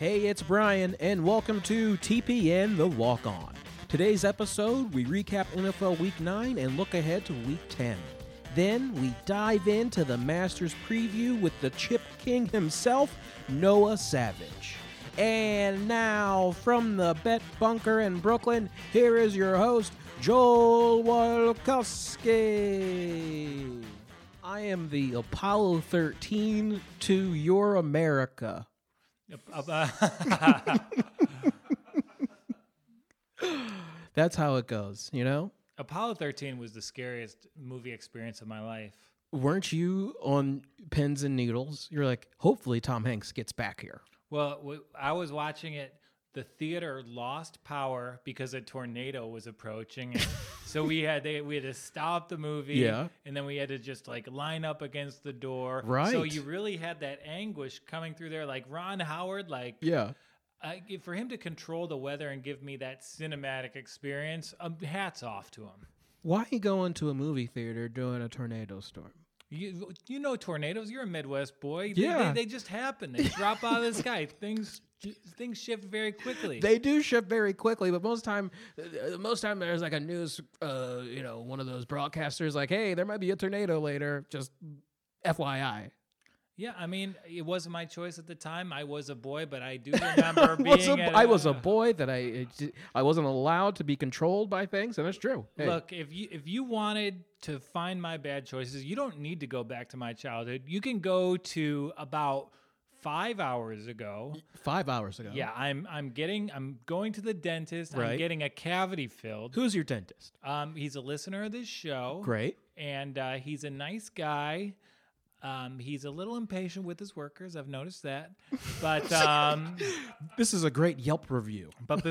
Hey, it's Brian, and welcome to TPN The Walk On. Today's episode, we recap NFL Week 9 and look ahead to Week 10. Then we dive into the Masters preview with the Chip King himself, Noah Savage. And now, from the Bet Bunker in Brooklyn, here is your host, Joel Wolkowski. I am the Apollo 13 to your America. That's how it goes, you know? Apollo 13 was the scariest movie experience of my life. Weren't you on pins and needles? You're like, hopefully Tom Hanks gets back here. Well, I was watching it. The theater lost power because a tornado was approaching. So we had to stop the movie, and then we had to just like line up against the door. Right. So you really had that anguish coming through there, like Ron Howard, like for him to control the weather and give me that cinematic experience. Hats off to him. Why go into a movie theater during a tornado storm? You know tornadoes. You're a Midwest boy. They just happen. They drop out of the sky. Things shift very quickly. They do shift very quickly, but most time there's like a news, one of those broadcasters like, hey, there might be a tornado later. Just FYI. Yeah, I mean, it wasn't my choice at the time. I was a boy, but I do remember I wasn't allowed to be controlled by things, and it's true. Hey. Look, if you wanted to find my bad choices, you don't need to go back to my childhood. You can go to about 5 hours ago. 5 hours ago. Yeah, I'm going to the dentist. Right. I'm getting a cavity filled. Who's your dentist? He's a listener of this show. Great. And he's a nice guy. He's a little impatient with his workers. I've noticed that, but this is a great Yelp review. But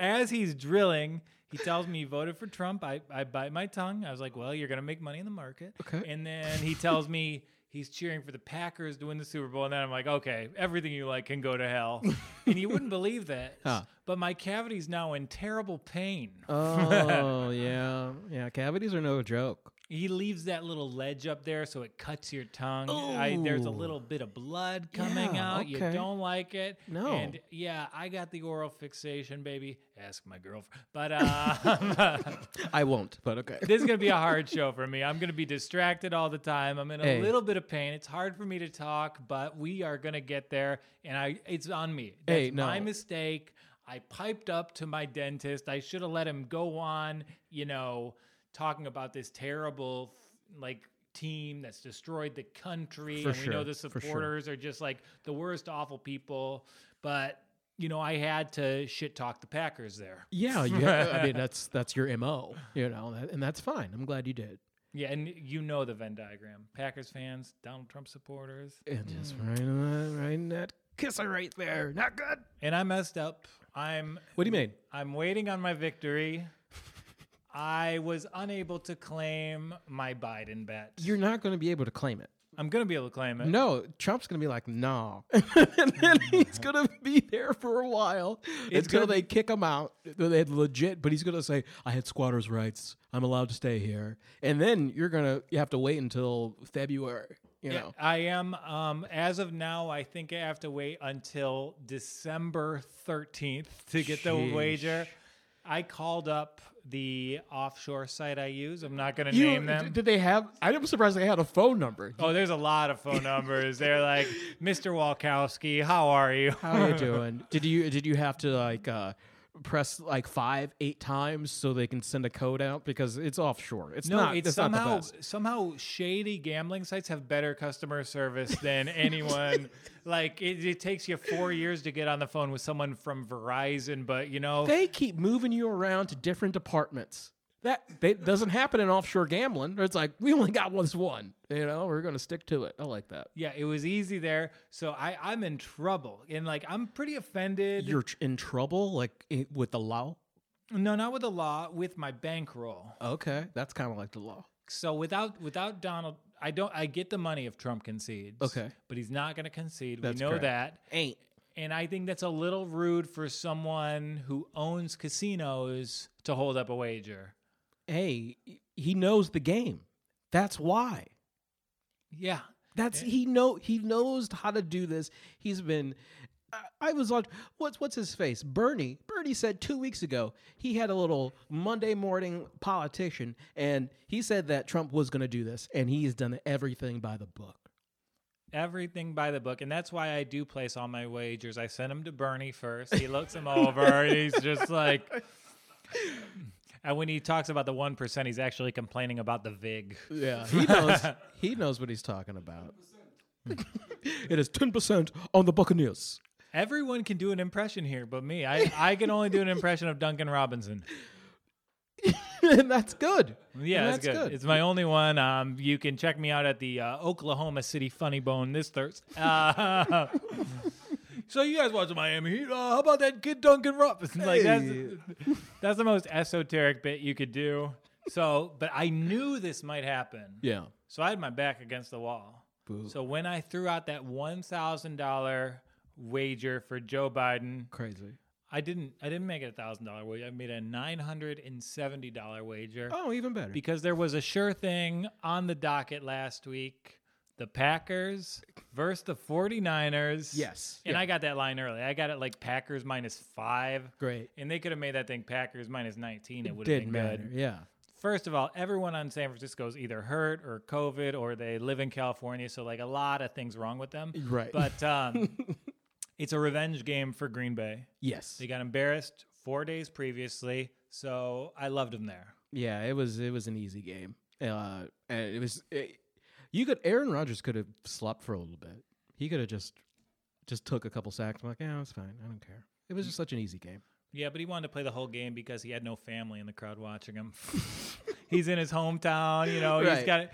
as he's drilling, he tells me he voted for Trump. I bite my tongue. I was like, well, you're gonna make money in the market. Okay. And then he tells me he's cheering for the Packers to win the Super Bowl, and then I'm like, okay, everything you like can go to hell. And you wouldn't believe that, but my cavity's now in terrible pain. Oh yeah, cavities are no joke. He leaves that little ledge up there, so it cuts your tongue. There's a little bit of blood coming out. Okay. You don't like it. No. And yeah, I got the oral fixation, baby. Ask my girlfriend. But I won't, but okay. This is going to be a hard show for me. I'm going to be distracted all the time. I'm in a little bit of pain. It's hard for me to talk, but we are going to get there, and it's on me. That's my mistake. I piped up to my dentist. I should have let him go on, talking about this terrible team that's destroyed the country. For and we sure, know the supporters sure. are just like the worst, awful people. But, I had to shit talk the Packers there. Yeah. I mean, that's your MO, and that's fine. I'm glad you did. Yeah. And the Venn diagram, Packers fans, Donald Trump supporters. And just right in that kisser right there. Not good. And I messed up. What do you mean? I'm waiting on my victory. I was unable to claim my Biden bet. You're not going to be able to claim it. I'm going to be able to claim it. No, Trump's going to be like, no. And then he's going to be there for a while until they kick him out. They legit, but he's going to say, I had squatter's rights. I'm allowed to stay here. And then you have to wait until February. I am. As of now, I think I have to wait until December 13th to get the wager. I called up the offshore site I use. I'm not going to name them. Did they have? I'm surprised they had a phone number. Oh, there's a lot of phone numbers. They're like, Mr. Wolkowski, how are you? How are you doing? Did you have to press 5-8 times so they can send a code out because it's offshore? Somehow shady gambling sites have better customer service than anyone. It takes you 4 years to get on the phone with someone from Verizon, but they keep moving you around to different departments. That doesn't happen in offshore gambling. It's like, we only got this one. We're going to stick to it. I like that. Yeah, it was easy there. So I'm in trouble. And, I'm pretty offended. You're in trouble, with the law? No, not with the law. With my bankroll. Okay. That's kind of like the law. So without Donald, I get the money if Trump concedes. Okay. But he's not going to concede. That's we know correct. That. Ain't. And I think that's a little rude for someone who owns casinos to hold up a wager. Hey, he knows the game. That's why. Yeah. He knows how to do this. He's been I was like, what's his face? Bernie. Bernie said 2 weeks ago he had a little Monday morning politician, and he said that Trump was going to do this, and he has done everything by the book. Everything by the book, and that's why I do place all my wagers. I send them to Bernie first. He looks them over, and he's just like... And when he talks about the 1%, he's actually complaining about the VIG. Yeah, he knows. He knows what he's talking about. 10%. It is 10% on the Buccaneers. Everyone can do an impression here, but me. I can only do an impression of Duncan Robinson. And that's good. Yeah, and that's good. It's my only one. You can check me out at the Oklahoma City Funny Bone this Thursday. So you guys watch the Miami Heat. How about that kid Duncan Robinson? Like that's the most esoteric bit you could do. So, but I knew this might happen. Yeah. So I had my back against the wall. Boo. So when I threw out that $1,000 wager for Joe Biden, crazy. I didn't make it $1,000 wager. I made a $970 wager. Oh, even better. Because there was a sure thing on the docket last week. The Packers versus the 49ers. Yes. And yeah. I got that line early. I got it like Packers -5. Great. And they could have made that thing Packers -19. It would have been good. Yeah. First of all, everyone on San Francisco is either hurt or COVID or they live in California. So like a lot of things wrong with them. Right. But it's a revenge game for Green Bay. Yes. They got embarrassed 4 days previously. So I loved them there. Yeah, it was an easy game. Aaron Rodgers could have slept for a little bit. He could have just took a couple sacks. I'm like, yeah, it's fine. I don't care. It was just such an easy game. Yeah, but he wanted to play the whole game because he had no family in the crowd watching him. He's in his hometown, you know. Right. He's got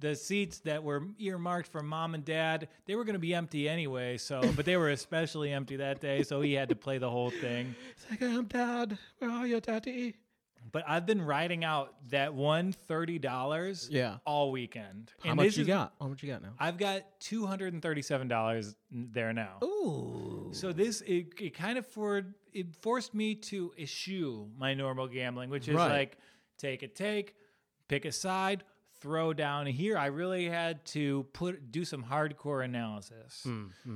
the seats that were earmarked for mom and dad. They were going to be empty anyway, but they were especially empty that day, so he had to play the whole thing. It's like, I'm dad. Where are you, daddy? But I've been riding out that $130 all weekend. How much you got now? I've got $237 there now. Ooh. So this it forced me to eschew my normal gambling, which is like take, pick a side, throw down. Here I really had to do some hardcore analysis.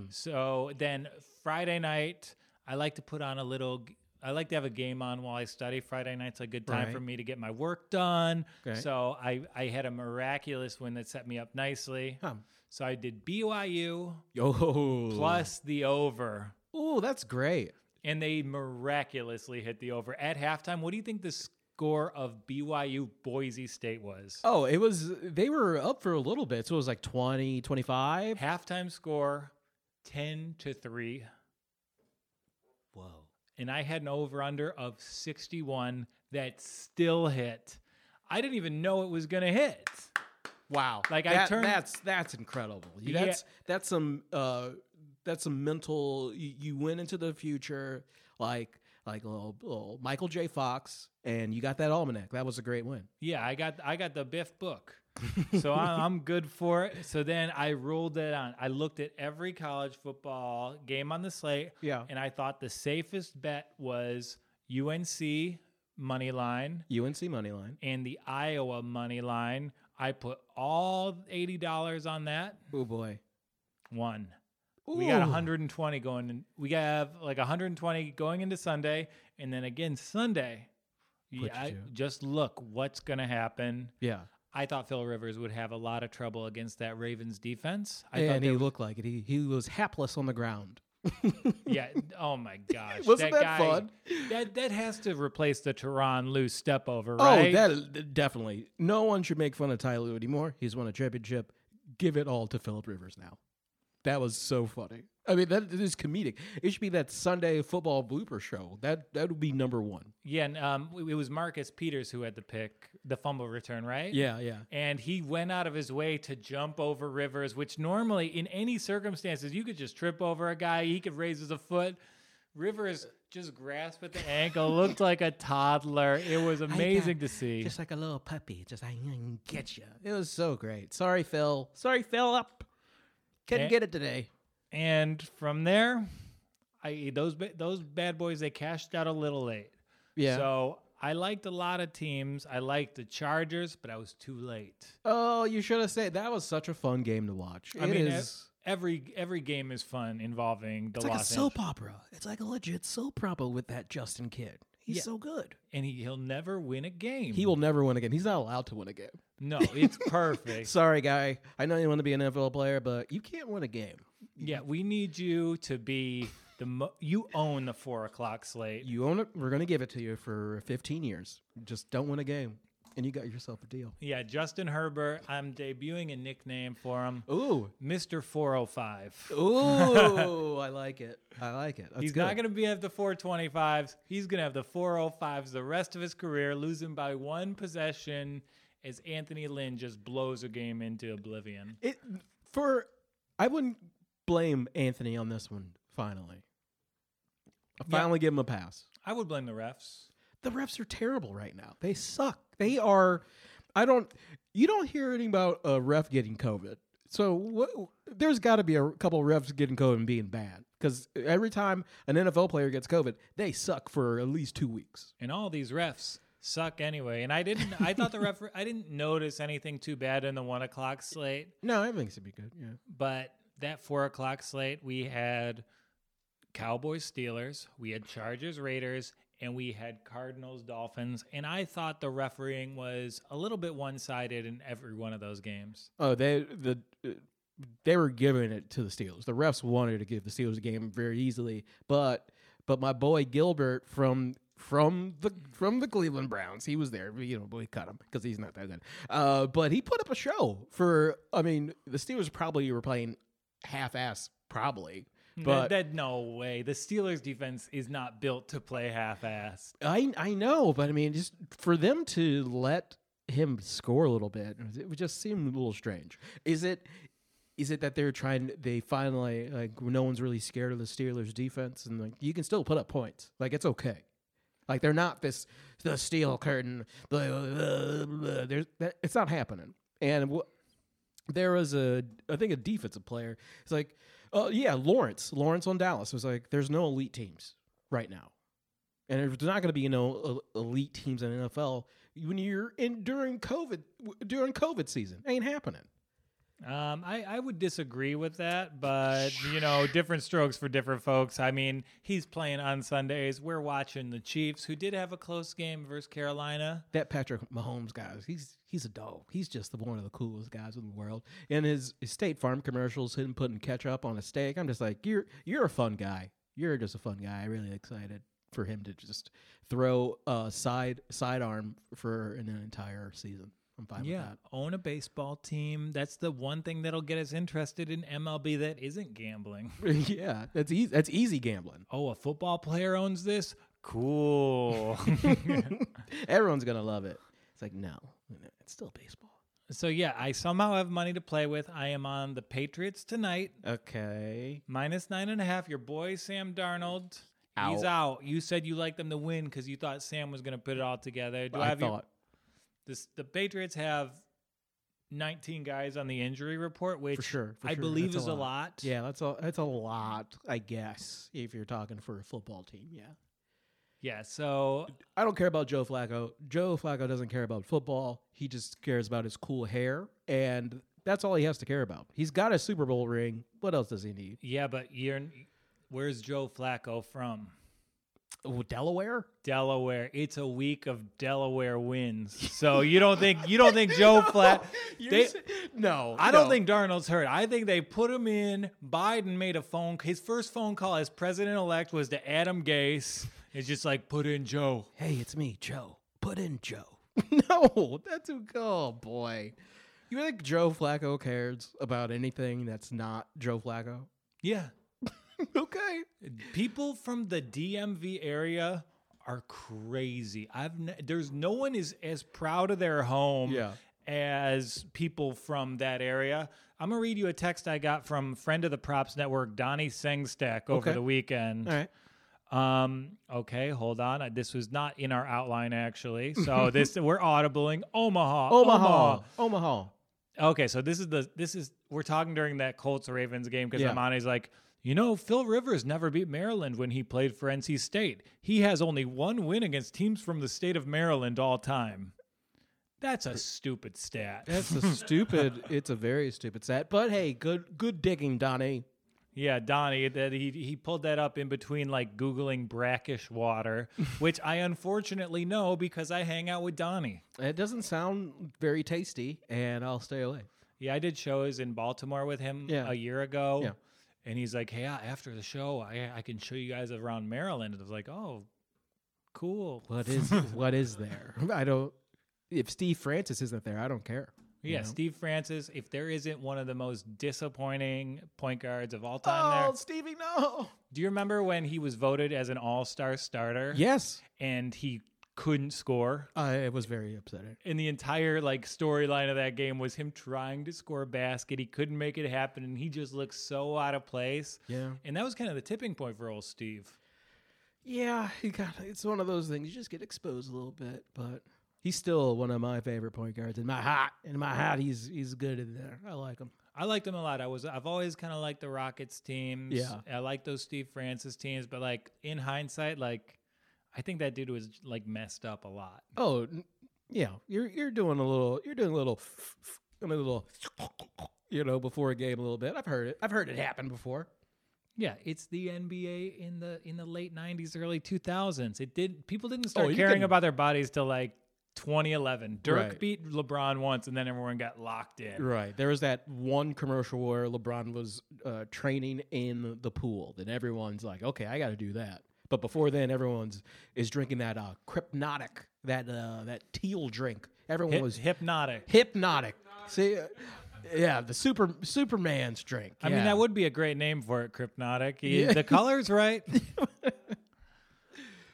So then Friday night I like to put on a little. I like to have a game on while I study. Friday night's a good time for me to get my work done. Okay. So I had a miraculous win that set me up nicely. Huh. So I did BYU plus the over. Oh, that's great. And they miraculously hit the over. At halftime, what do you think the score of BYU Boise State was? Oh, they were up for a little bit. So it was like 20, 25. Halftime score, 10-3. Whoa. And I had an over-under of 61 that still hit. I didn't even know it was going to hit. Wow! Like that's incredible. Yeah. That's some mental. You went into the future like little Michael J. Fox, and you got that almanac. That was a great win. Yeah, I got the Biff book, so I'm good for it. So then I rolled it on. I looked at every college football game on the slate, and I thought the safest bet was UNC money line. And the Iowa money line. I put all $80 on that. Oh, boy. Won. Ooh. We got 120 going in. We have like 120 going into Sunday, and then again Sunday. Yeah, just look what's going to happen. Yeah. I thought Phil Rivers would have a lot of trouble against that Ravens defense. He looked like it. He was hapless on the ground. Yeah. Oh, my gosh. Wasn't that guy, fun? That has to replace the Teron loose step over, right? Oh, definitely. No one should make fun of Ty Lue anymore. He's won a championship. Give it all to Philip Rivers now. That was so funny. I mean, that is comedic. It should be that Sunday football blooper show. That would be number one. Yeah, and it was Marcus Peters who had the pick, the fumble return, right? Yeah. And he went out of his way to jump over Rivers, which normally, in any circumstances, you could just trip over a guy. He could raise his foot. Rivers just grasped at the ankle, looked like a toddler. It was amazing to see. Just like a little puppy. Just, I can get you. It was so great. Sorry, Phil. Sorry, Philip. Couldn't get it today. And from there, those bad boys, they cashed out a little late. Yeah. So I liked a lot of teams. I liked the Chargers, but I was too late. Oh, you should have said that was such a fun game to watch. I mean, Every game is fun involving the Los Angeles. It's like a soap opera. It's like a legit soap opera with that Justin kid. He's so good. And he'll never win a game. He will never win a game. He's not allowed to win a game. No, it's perfect. Sorry, guy. I know you want to be an NFL player, but you can't win a game. Yeah, we need you to be the you own the 4 o'clock slate. You own it. We're going to give it to you for 15 years. Just don't win a game. And you got yourself a deal. Yeah, Justin Herbert. I'm debuting a nickname for him. Ooh. Mr. 405. Ooh, I like it. I like it. That's He's good. Not going to be at the 425s. He's going to have the 405s the rest of his career, losing by one possession as Anthony Lynn just blows a game into oblivion. I wouldn't blame Anthony on this one, finally. I finally give him a pass. I would blame the refs. The refs are terrible right now. They suck. They are. You don't hear anything about a ref getting COVID. So there's got to be a couple of refs getting COVID and being bad, because every time an NFL player gets COVID, they suck for at least 2 weeks. And all these refs suck anyway. And I didn't notice anything too bad in the 1 o'clock slate. No, everything should be good. Yeah. But that 4 o'clock slate, we had Cowboys, Steelers, we had Chargers, Raiders. And we had Cardinals, Dolphins, and I thought the refereeing was a little bit one-sided in every one of those games. Oh, they were giving it to the Steelers. The refs wanted to give the Steelers a game very easily, but my boy Gilbert from the Cleveland Browns, he was there. We cut him because he's not that good. But he put up a show for. I mean, the Steelers probably were playing half-ass, probably. But no way. The Steelers' defense is not built to play half-assed. I know, but I mean, just for them to let him score a little bit, it would just seem a little strange. Is it that they finally, like, no one's really scared of the Steelers' defense, and like you can still put up points, like it's okay, like they're not the steel curtain. It's not happening. And there was I think a defensive player. It's like. Oh, yeah, Lawrence on Dallas was like, there's no elite teams right now. And there's not going to be, elite teams in the NFL when you're in during COVID season. Ain't happening. I would disagree with that, but, different strokes for different folks. I mean, he's playing on Sundays. We're watching the Chiefs, who did have a close game versus Carolina. That Patrick Mahomes guy, he's a dog. He's just one of the coolest guys in the world. And his State Farm commercials, him putting ketchup on a steak, I'm just like, you're a fun guy. You're just a fun guy. Really excited for him to just throw a sidearm for an entire season. I'm fine with that. Own a baseball team. That's the one thing that'll get us interested in MLB that isn't gambling. Yeah, that's easy. That's easy gambling. Oh, a football player owns this? Cool. Everyone's going to love it. It's like, no, it's still baseball. So, yeah, I somehow have money to play with. I am on the Patriots tonight. Okay. Minus 9.5. Your boy, Sam Darnold. He's out. You said you liked them to win because you thought Sam was going to put it all together. The Patriots have 19 guys on the injury report, which I believe that's is a lot. Yeah, that's a lot, I guess, if you're talking for a football team, yeah. Yeah, so... I don't care about Joe Flacco. Joe Flacco doesn't care about football. He just cares about his cool hair, and that's all he has to care about. He's got a Super Bowl ring. What else does he need? Yeah, but where's Joe Flacco from? Oh, Delaware. It's a week of Delaware wins. So you don't think Joe Flacco? I don't think Darnold's hurt. I think they put him in. Biden made a phone. His first phone call as president-elect was to Adam Gase. It's just like, put in Joe. Hey, it's me, Joe. Put in Joe. No, that's who. Oh boy, you think Joe Flacco cares about anything that's not Joe Flacco? Yeah. Okay. People from the DMV area are crazy. There's no one is as proud of their home as people from that area. I'm going to read you a text I got from friend of the Props Network, Donnie Sengstack, over the weekend. All right. Okay, hold on. This was not in our outline, actually. So we're audibling Omaha. Okay, so we're talking during that Colts-Ravens game because Amani's like, Phil Rivers never beat Maryland when he played for NC State. He has only one win against teams from the state of Maryland all time. That's a stupid stat. That's a stupid. It's a very stupid stat. But hey, good digging, Donnie. Yeah, Donnie, that he pulled that up in between like Googling brackish water, which I unfortunately know because I hang out with Donnie. It doesn't sound very tasty, and I'll stay away. Yeah, I did shows in Baltimore with him a year ago, and he's like, hey, after the show, I can show you guys around Maryland. And I was like, oh, cool. What is there? I don't. If Steve Francis isn't there, I don't care. Yeah, you know? Steve Francis, if there isn't one of the most disappointing point guards of all time there. Oh, Stevie, no. Do you remember when he was voted as an all-star starter? Yes. And he couldn't score? It was very upsetting. And the entire storyline of that game was him trying to score a basket. He couldn't make it happen, and he just looked so out of place. Yeah. And that was kind of the tipping point for old Steve. Yeah, it's one of those things. You just get exposed a little bit, but... He's still one of my favorite point guards in my hat. He's good in there. I like him. I liked him a lot. I've always kind of liked the Rockets teams. Yeah. I like those Steve Francis teams, but in hindsight, I think that dude was messed up a lot. Oh, yeah. You're doing a little, before a game a little bit. I've heard it happen before. Yeah, it's the NBA in the late 90s, early 2000s. People didn't start caring about their bodies till 2011. Dirk beat LeBron once, and then everyone got locked in. Right. There was that one commercial where LeBron was training in the pool. Then everyone's like, okay, I got to do that. But before then, everyone's is drinking that Crypnotic, that teal drink. Everyone was... Hypnotic. See... Yeah, the Superman's drink. I mean, that would be a great name for it, Crypnotic. The color's right.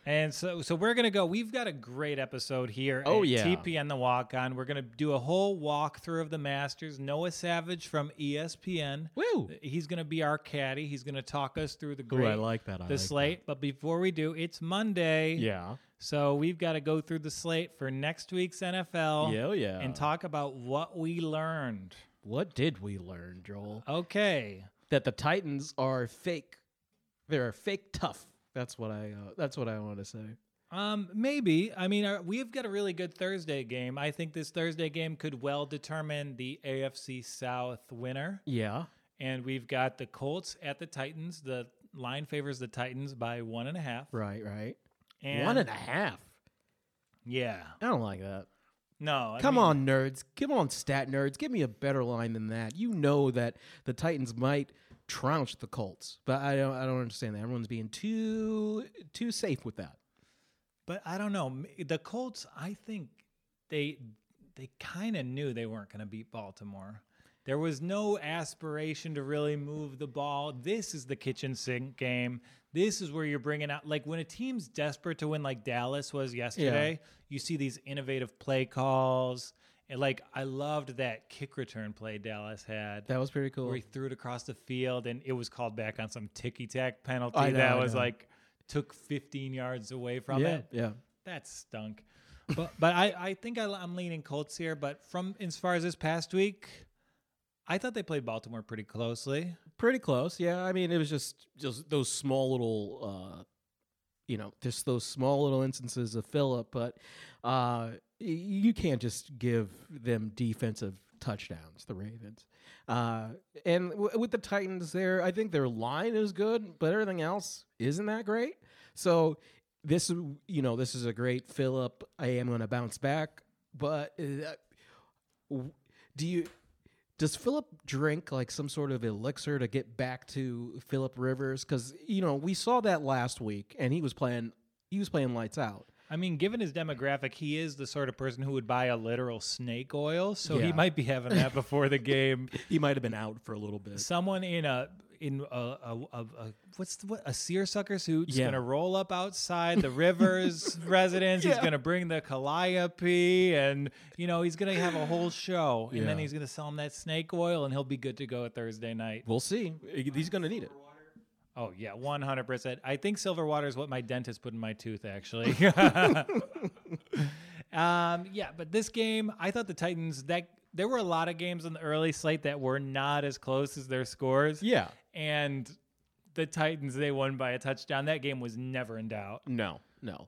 And so we're going to go. We've got a great episode here at TPN The Walk On. We're going to do a whole walkthrough of the Masters. Noah Savage from ESPN. Woo! He's going to be our caddy. He's going to talk us through the great slate. But before we do, it's Monday. Yeah. So we've got to go through the slate for next week's NFL. Yeah. And talk about what we learned. What did we learn, Joel? Okay, that the Titans are fake. They're fake tough. That's what I want to say. Maybe. I mean, we've got a really good Thursday game. I think this Thursday game could well determine the AFC South winner. Yeah. And we've got the Colts at the Titans. The line favors the Titans by 1.5. Right. And 1.5. Yeah. I don't like that. No. Come on, nerds. Come on, stat nerds. Give me a better line than that. You know that the Titans might trounce the Colts, but I don't understand that. Everyone's being too safe with that. But I don't know. The Colts, I think they kind of knew they weren't going to beat Baltimore. There was no aspiration to really move the ball. This is the kitchen sink game. This is where you're bringing out, when a team's desperate to win, like Dallas was yesterday, you see these innovative play calls. And, I loved that kick return play Dallas had. That was pretty cool. Where he threw it across the field, and it was called back on some ticky-tack penalty took 15 yards away from it. Yeah. That stunk. But I think I'm leaning Colts here, but as far as this past week... I thought they played Baltimore pretty closely. Pretty close, yeah. I mean, it was just those small little, just those small little instances of Phillip. But you can't just give them defensive touchdowns, the Ravens. And with the Titans there, I think their line is good, but everything else isn't that great. So this is a great Phillip. I am going to bounce back. But Does Phillip drink some sort of elixir to get back to Phillip Rivers? Because we saw that last week, and he was playing lights out. I mean, given his demographic, he is the sort of person who would buy a literal snake oil. So he might be having that before the game. He might have been out for a little bit. Someone in a a seersucker suit is going to roll up outside the Rivers residence. He's going to bring the calliope, and he's going to have a whole show, and then he's going to sell him that snake oil, and he'll be good to go Thursday night. We'll see. He's going to need it. Oh yeah, 100%. I think silver water is what my dentist put in my tooth, actually. But this game, I thought the Titans there were a lot of games in the early slate that were not as close as their scores. Yeah. And the Titans, they won by a touchdown. That game was never in doubt. No.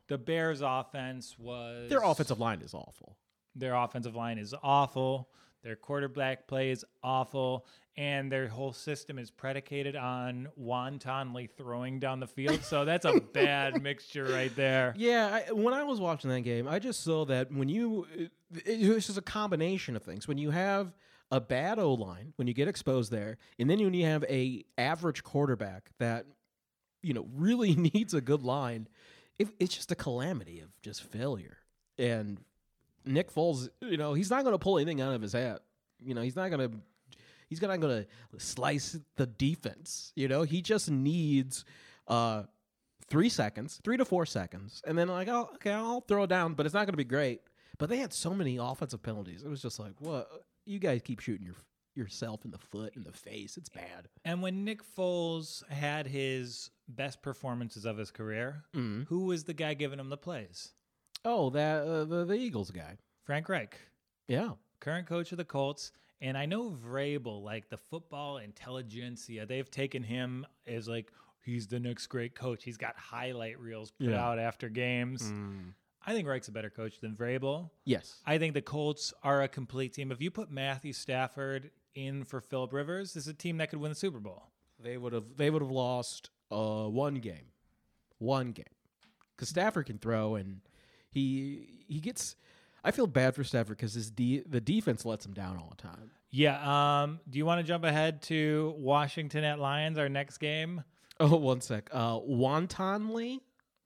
The Bears' offense was... Their offensive line is awful. Their offensive line is awful. Their quarterback play is awful. And their whole system is predicated on wantonly throwing down the field. So that's a bad mixture right there. Yeah, when I was watching that game, I just saw that when you it's just a combination of things. When you have a bad O-line, when you get exposed there, and then when you have a average quarterback that really needs a good line, it's just a calamity of just failure. And Nick Foles, he's not going to pull anything out of his hat. He's not going to slice the defense. He just needs 3 to 4 seconds, and then I'll throw it down, but it's not going to be great. But they had so many offensive penalties. It was just like, what? You guys keep shooting yourself in the foot, in the face. It's bad. And when Nick Foles had his best performances of his career, who was the guy giving him the plays? Oh, that the Eagles guy. Frank Reich. Yeah. Current coach of the Colts. And I know Vrabel, like the football intelligentsia, they've taken him as like, he's the next great coach. He's got highlight reels put out after games. Mm. I think Reich's a better coach than Vrabel. Yes. I think the Colts are a complete team. If you put Matthew Stafford in for Phil Rivers, this is a team that could win the Super Bowl. They would have lost one game. Because Stafford can throw, and he gets... I feel bad for Stafford because the defense lets him down all the time. Yeah. Do you want to jump ahead to Washington at Lions, our next game? Oh, one sec. Wantonly?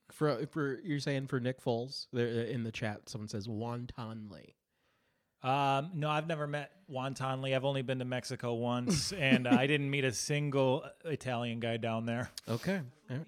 For you're saying for Nick Foles? There, in the chat, someone says wantonly. No, I've never met wantonly. I've only been to Mexico once, and I didn't meet a single Italian guy down there. Okay. All right.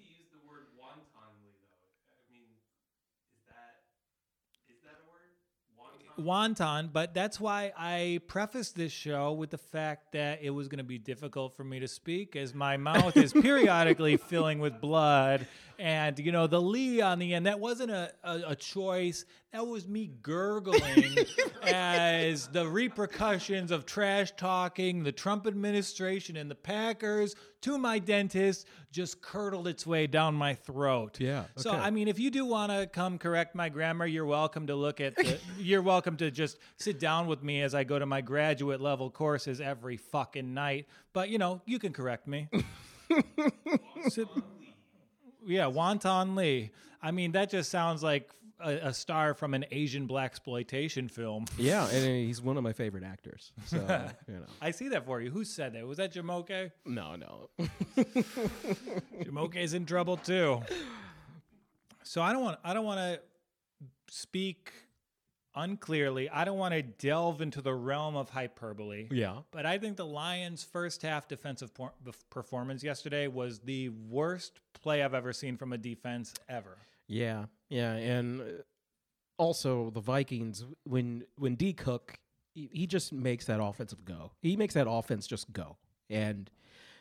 Wonton, but that's why I prefaced this show with the fact that it was going to be difficult for me to speak, as my mouth is periodically filling with blood, and the Lee on the end, that wasn't a choice. That was me gurgling as the repercussions of trash talking the Trump administration and the Packers to my dentist just curdled its way down my throat. Yeah. Okay. So, if you do want to come correct my grammar, you're welcome to you're welcome to just sit down with me as I go to my graduate level courses every fucking night. But, you can correct me. Wanton Lee. That just sounds like a star from an Asian blaxploitation film. Yeah, and he's one of my favorite actors. So, I see that for you. Who said that? Was that Jamoke? No. Jamoke's in trouble too. So I don't want to speak unclearly. I don't want to delve into the realm of hyperbole. Yeah. But I think the Lions' first half defensive performance yesterday was the worst play I've ever seen from a defense ever. Yeah, and also the Vikings, when D. Cook, he just makes that offensive go. He makes that offense just go. And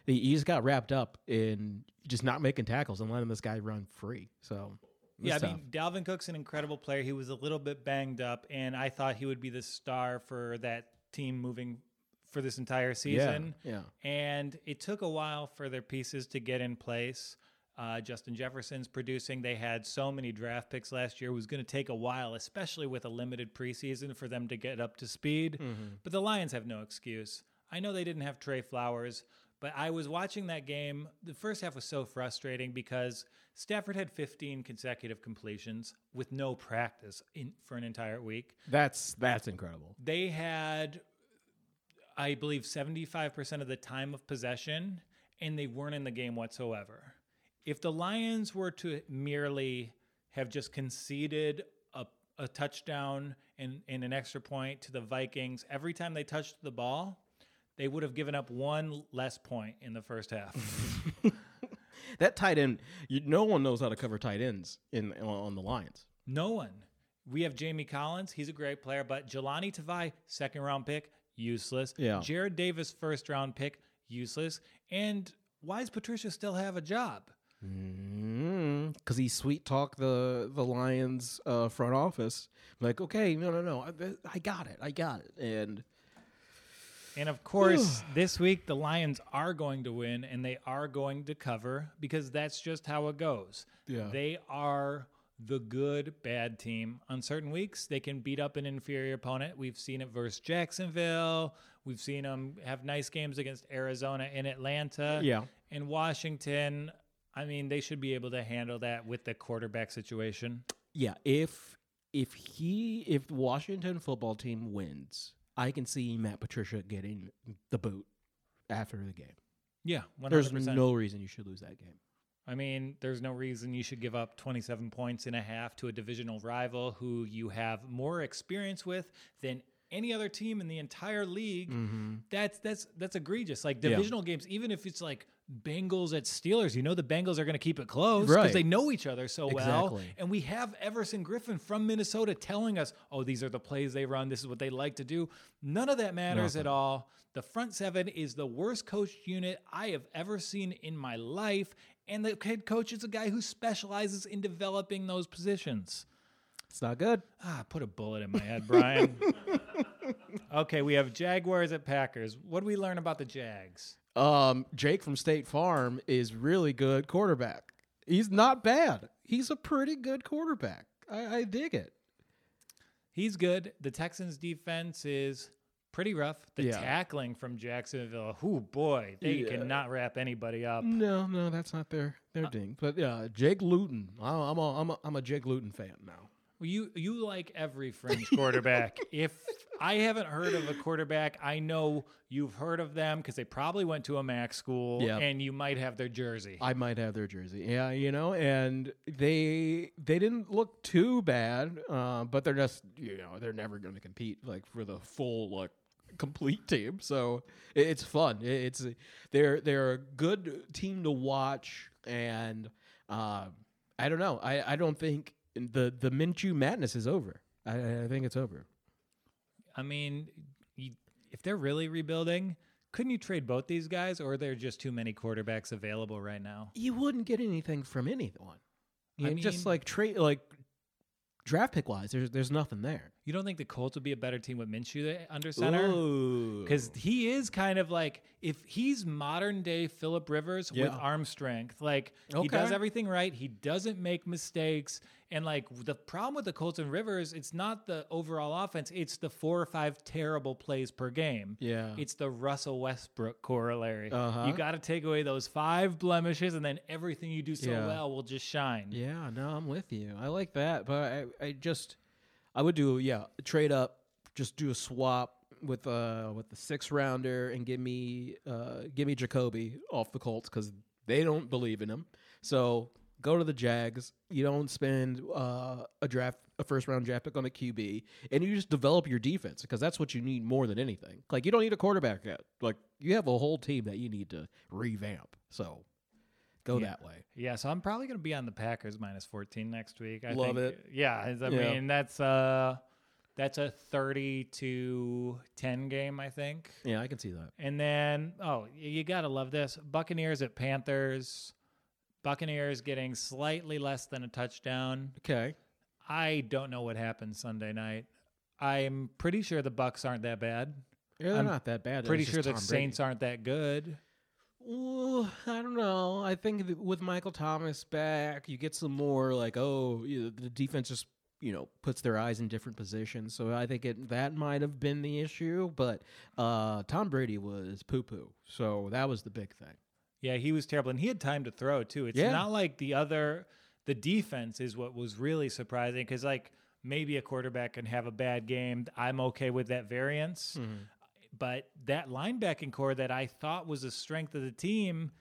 he just got wrapped up in just not making tackles and letting this guy run free. So, Dalvin Cook's an incredible player. He was a little bit banged up, and I thought he would be the star for that team moving for this entire season. Yeah. And it took a while for their pieces to get in place. Justin Jefferson's producing. They had so many draft picks last year. It was going to take a while, especially with a limited preseason, for them to get up to speed. Mm-hmm. But the Lions have no excuse. I know they didn't have Trey Flowers, but I was watching that game. The first half was so frustrating because Stafford had 15 consecutive completions with no practice for an entire week. That's incredible. They had, I believe, 75% of the time of possession, and they weren't in the game whatsoever. If the Lions were to merely have just conceded a touchdown and an extra point to the Vikings every time they touched the ball, they would have given up one less point in the first half. That tight end, no one knows how to cover tight ends on the Lions. No one. We have Jamie Collins. He's a great player. But Jelani Tavai, second-round pick, useless. Yeah. Jared Davis, first-round pick, useless. And why does Patricia still have a job? Because he sweet-talked the Lions front office. I'm like, okay, no, I got it. And of course, this week, the Lions are going to win, and they are going to cover, because that's just how it goes. Yeah. They are the good, bad team. On certain weeks, they can beat up an inferior opponent. We've seen it versus Jacksonville. We've seen them have nice games against Arizona and Atlanta. Yeah. And Washington, I mean, they should be able to handle that with the quarterback situation. Yeah, if the Washington football team wins, I can see Matt Patricia getting the boot after the game. Yeah, 100%. There's no reason you should lose that game. I mean, there's no reason you should give up 27 points and a half to a divisional rival who you have more experience with than any other team in the entire league. Mm-hmm. That's egregious. Like divisional games, even if it's like Bengals at Steelers, you know the Bengals are going to keep it close because they know each other so well. And we have Everson Griffin from Minnesota telling us, oh, these are the plays they run. This is what they like to do. None of that matters at all. The front seven is the worst coached unit I have ever seen in my life. And the head coach is a guy who specializes in developing those positions. It's not good. Ah, put a bullet in my head, Brian. Okay, we have Jaguars at Packers. What do we learn about the Jags? Jake from State Farm is really good quarterback. He's not bad. He's a pretty good quarterback. I dig it. He's good. The Texans' defense is pretty rough. The tackling from Jacksonville, oh boy, they cannot wrap anybody up. No, that's not their ding. But Jake Luton, I'm a Jake Luton fan now. Well, you like every fringe quarterback. If I haven't heard of a quarterback, I know you've heard of them because they probably went to a MAC school, and you might have their jersey. I might have their jersey. Yeah, and they didn't look too bad, but they're just they're never going to compete like for the full complete team. So it's fun. It's they're a good team to watch, and I don't know. I don't think the Minshew madness is over. I think it's over. I mean, if they're really rebuilding, couldn't you trade both these guys, or are there just too many quarterbacks available right now? You wouldn't get anything from anyone. Draft pick wise, there's nothing there. You don't think the Colts would be a better team with Minshew under center? Because he is kind of like, if he's modern day Philip Rivers with arm strength, he does everything right. He doesn't make mistakes. And the problem with the Colts and Rivers, it's not the overall offense. It's the 4 or 5 terrible plays per game. Yeah. It's the Russell Westbrook corollary. Uh-huh. You got to take away those 5 blemishes, and then everything you do so well will just shine. Yeah, no, I'm with you. I like that, but I would do trade up, just do a swap with the 6th rounder and give me Jacoby off the Colts because they don't believe in him. So go to the Jags. You don't spend a 1st round draft pick on a QB, and you just develop your defense because that's what you need more than anything. Like you don't need a quarterback yet. Like you have a whole team that you need to revamp. So go that way. Yeah, so I'm probably going to be on the Packers -14 next week. I think. Yeah, I mean that's a 30-10 game, I think. Yeah, I can see that. And then you got to love this. Buccaneers at Panthers. Buccaneers getting slightly less than a touchdown. Okay. I don't know what happened Sunday night. I'm pretty sure the Bucs aren't that bad. Yeah, they're not that bad. Pretty sure the Saints aren't that good. Well, I don't know. I think that with Michael Thomas back, you get some more the defense just, puts their eyes in different positions. So I think that might have been the issue, but Tom Brady was poo-poo. So that was the big thing. Yeah, he was terrible. And he had time to throw, too. It's not like the defense is what was really surprising because, maybe a quarterback can have a bad game. I'm okay with that variance. Mm-hmm. But that linebacking core that I thought was the strength of the team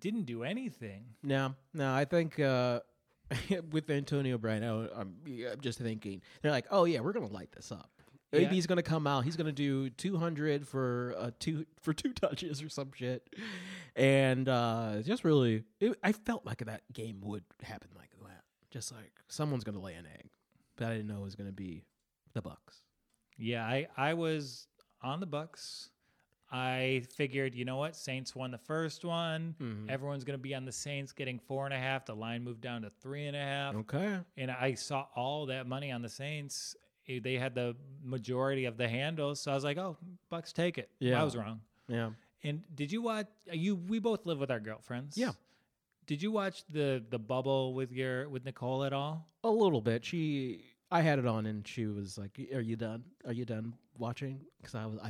didn't do anything. No, I think with Antonio Brown, I'm just thinking, they're like, oh, yeah, we're going to light this up. Yeah. AB's going to come out. He's going to do 200 for 2 touches or some shit. And just really, I felt like that game would happen like that. Just like someone's going to lay an egg. But I didn't know it was going to be the Bucks. Yeah, I was on the Bucks. I figured, you know what? Saints won the 1st one. Mm-hmm. Everyone's going to be on the Saints getting 4.5. The line moved down to 3.5. Okay. And I saw all that money on the Saints. They had the majority of the handles. So I was like, oh, Bucks take it. Yeah. I was wrong. Yeah. And did you watch? We both live with our girlfriends. Yeah. Did you watch the bubble with Nicole at all? A little bit. I had it on, and she was like, "Are you done? Are you done watching?" Because I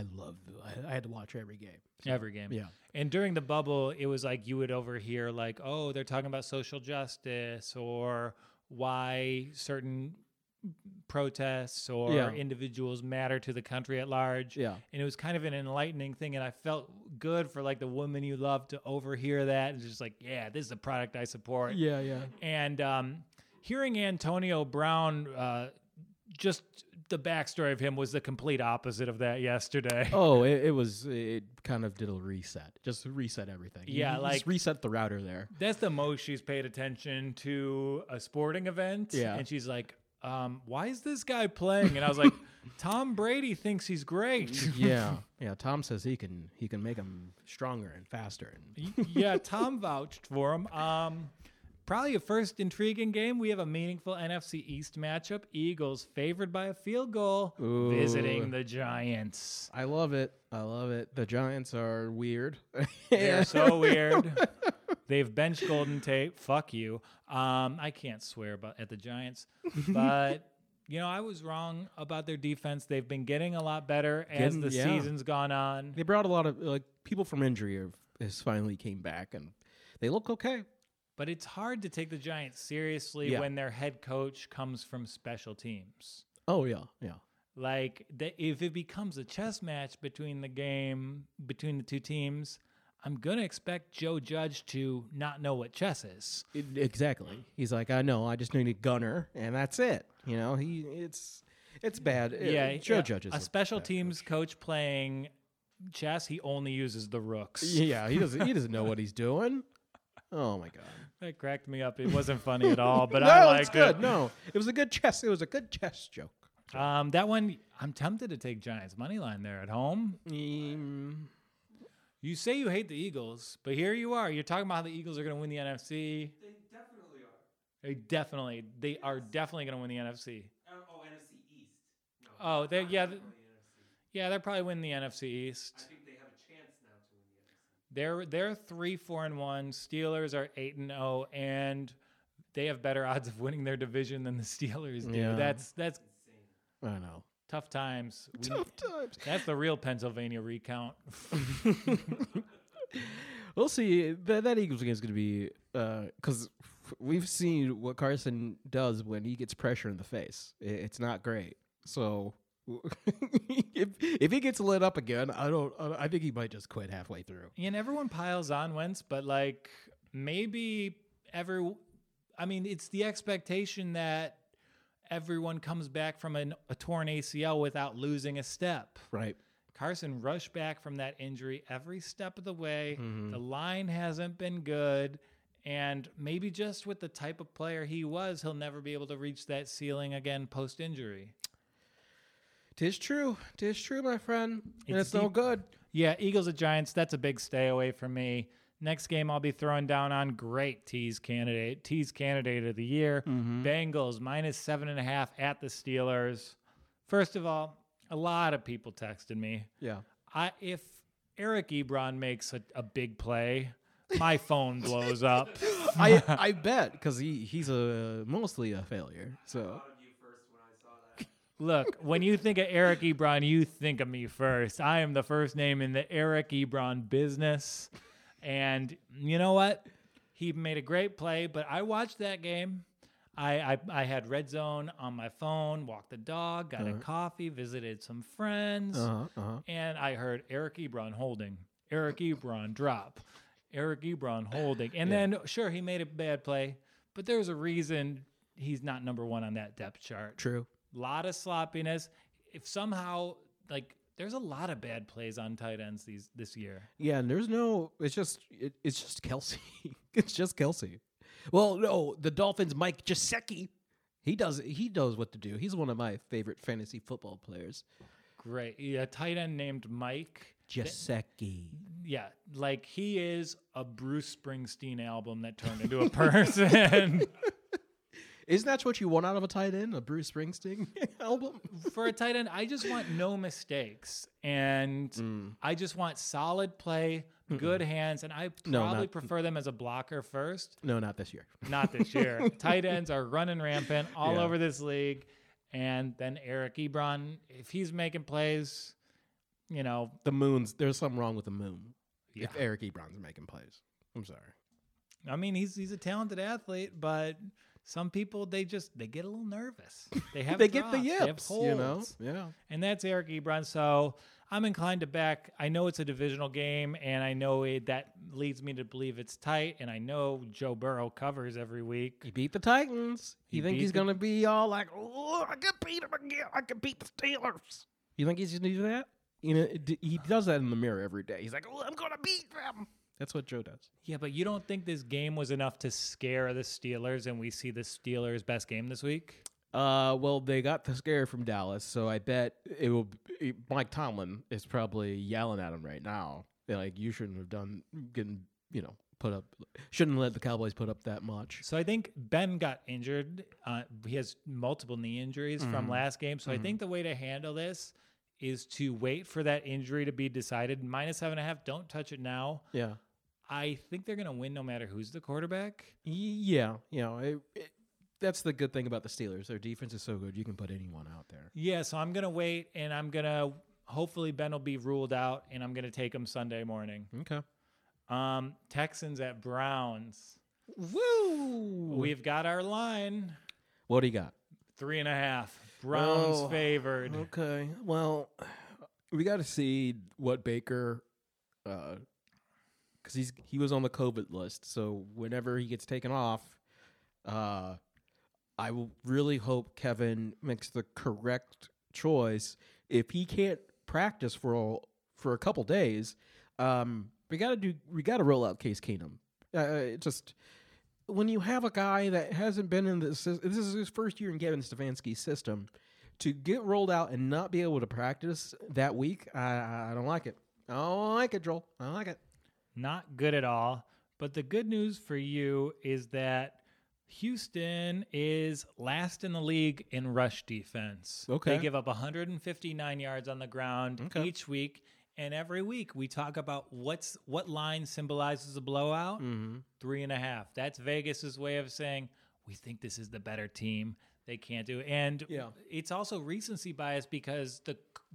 had to watch every game. So, every game. Yeah. And during the bubble, it was like you would overhear like, "Oh, they're talking about social justice," or why certain protests or individuals matter to the country at large. Yeah. And it was kind of an enlightening thing, and I felt good for like the woman you love to overhear that. It's just like, yeah, this is a product I support. Yeah, yeah. And hearing Antonio Brown, just the backstory of him was the complete opposite of that yesterday. Oh, it kind of did a reset. Just reset everything. Yeah, just reset the router there. That's the most she's paid attention to a sporting event. Yeah. And she's like, why is this guy playing? And I was like, Tom Brady thinks he's great. Yeah. Yeah. Tom says he can make him stronger and faster. Yeah. Tom vouched for him. Probably a first intriguing game. We have a meaningful NFC East matchup. Eagles favored by a field goal, visiting the Giants. I love it. The Giants are weird. They're so weird. They've benched Golden Tate. Fuck you. I can't swear at the Giants. But, you know, I was wrong about their defense. They've been getting a lot better as the season's gone on. They brought a lot of people from injury has finally came back, and they look okay. But it's hard to take the Giants seriously when their head coach comes from special teams. Oh, yeah, yeah. Like, if it becomes a chess match between the two teams, I'm going to expect Joe Judge to not know what chess is. Exactly. He's like, I know, I just need a gunner, and that's it. You know, it's bad. Yeah, Joe Judge is a special teams coach playing chess. He only uses the rooks. Yeah, he doesn't know what he's doing. Oh, my God. That cracked me up. It wasn't funny at all, but I liked it. No, it was a good chess. It was a good chess joke. That one, I'm tempted to take Giants money line there at home. You say you hate the Eagles, but here you are. You're talking about how the Eagles are going to win the NFC. They definitely are. They are definitely going to win the NFC. Oh, NFC East. No, oh, they're probably winning the NFC East. I think they have a chance now to win the NFC. They're 3-4-1. Steelers are 8-0, and they have better odds of winning their division than the Steelers do. Yeah. That's insane. I know. Tough times. Tough times. That's the real Pennsylvania recount. We'll see. That Eagles game is going to be because we've seen what Carson does when he gets pressure in the face. It's not great. So if he gets lit up again, I think he might just quit halfway through. And everyone piles on Wentz, but like maybe it's the expectation that everyone comes back from a torn ACL without losing a step. Right. Carson rushed back from that injury every step of the way. Mm-hmm. The line hasn't been good. And maybe just with the type of player he was, he'll never be able to reach that ceiling again post-injury. Tis true, my friend. It's no good. Yeah, Eagles at Giants, that's a big stay away for me. Next game I'll be throwing down on great Tease candidate of the year. Mm-hmm. Bengals -7.5 at the Steelers. First of all, a lot of people texted me. Yeah. If Eric Ebron makes a big play, my phone blows up. I bet because he's mostly a failure. So. Look, when you think of Eric Ebron, you think of me first. I am the first name in the Eric Ebron business. And you know what? He made a great play, but I watched that game. I had Red Zone on my phone, walked the dog, got a coffee, visited some friends, and I heard Eric Ebron holding, Eric Ebron drop, Eric Ebron holding. And then, sure, he made a bad play, but there's a reason he's not number one on that depth chart. True. A lot of sloppiness. If somehow, like, there's a lot of bad plays on tight ends this year. Yeah, and there's no. It's just Kelsey. It's just Kelsey. Well, no, the Dolphins' Mike Gesicki. He knows what to do. He's one of my favorite fantasy football players. Great, yeah, tight end named Mike Gesicki. Yeah, like he is a Bruce Springsteen album that turned into a person. Isn't that what you want out of a tight end, a Bruce Springsteen album? For a tight end, I just want no mistakes. And I just want solid play, good hands, and I probably prefer them as a blocker first. No, not this year. Not this year. Tight ends are running rampant all over this league. And then Eric Ebron, if he's making plays, you know. The moon's, there's something wrong with the moon. Yeah. If Eric Ebron's making plays. I'm sorry. I mean, he's a talented athlete, but some people, they get a little nervous. They have they drops, get the yips, they have holes, you know? Yeah. And that's Eric Ebron. So I'm inclined to back. I know it's a divisional game, and I know that leads me to believe it's tight, and I know Joe Burrow covers every week. He beat the Titans. You think he's going to be all like, oh, I can beat him again. I can beat the Steelers. You think he's going to do that? You know, he does that in the mirror every day. He's like, oh, I'm going to beat them. That's what Joe does. Yeah, but you don't think this game was enough to scare the Steelers, and we see the Steelers' best game this week? Well, they got the scare from Dallas, so I bet it will. Mike Tomlin is probably yelling at him right now. They're like, you shouldn't have done getting, you know, put up. Shouldn't let the Cowboys put up that much. So I think Ben got injured. He has multiple knee injuries from last game. So I think the way to handle this is to wait for that injury to be decided. -7.5. Don't touch it now. Yeah. I think they're going to win no matter who's the quarterback. Yeah. You know, that's the good thing about the Steelers. Their defense is so good, you can put anyone out there. Yeah, so I'm going to wait, and I'm going to hopefully Ben will be ruled out, and I'm going to take him Sunday morning. Okay. Texans at Browns. Woo! We've got our line. What do you got? 3.5. Browns favored. Okay. Well, we got to see what Baker – because he was on the COVID list, so whenever he gets taken off, I will really hope Kevin makes the correct choice. If he can't practice for a couple days, we gotta roll out Case Keenum. Just when you have a guy that hasn't been in this is his first year in Kevin Stefanski's system, to get rolled out and not be able to practice that week, I don't like it. I don't like it, Joel. I don't like it. Not good at all. But the good news for you is that Houston is last in the league in rush defense. Okay. They give up 159 yards on the ground each week. And every week we talk about what line symbolizes a blowout. 3.5. That's Vegas's way of saying, we think this is the better team. They can't do it. And it's also recency bias because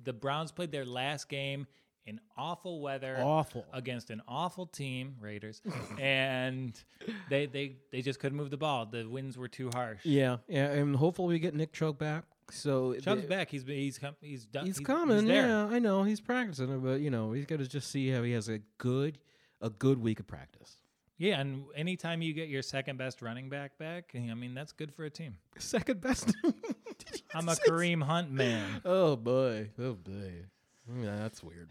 the Browns played their last game in awful weather, against an awful team, Raiders, and they just couldn't move the ball. The winds were too harsh. Yeah, and hopefully we get Nick Chubb back. So Chubb's back. He's coming. He's there. Yeah, I know he's practicing, but you know he's got to just see how he has a good week of practice. Yeah, and anytime you get your second best running back, I mean that's good for a team. Second best. I'm a Kareem Hunt man. Oh boy. Yeah, that's weird.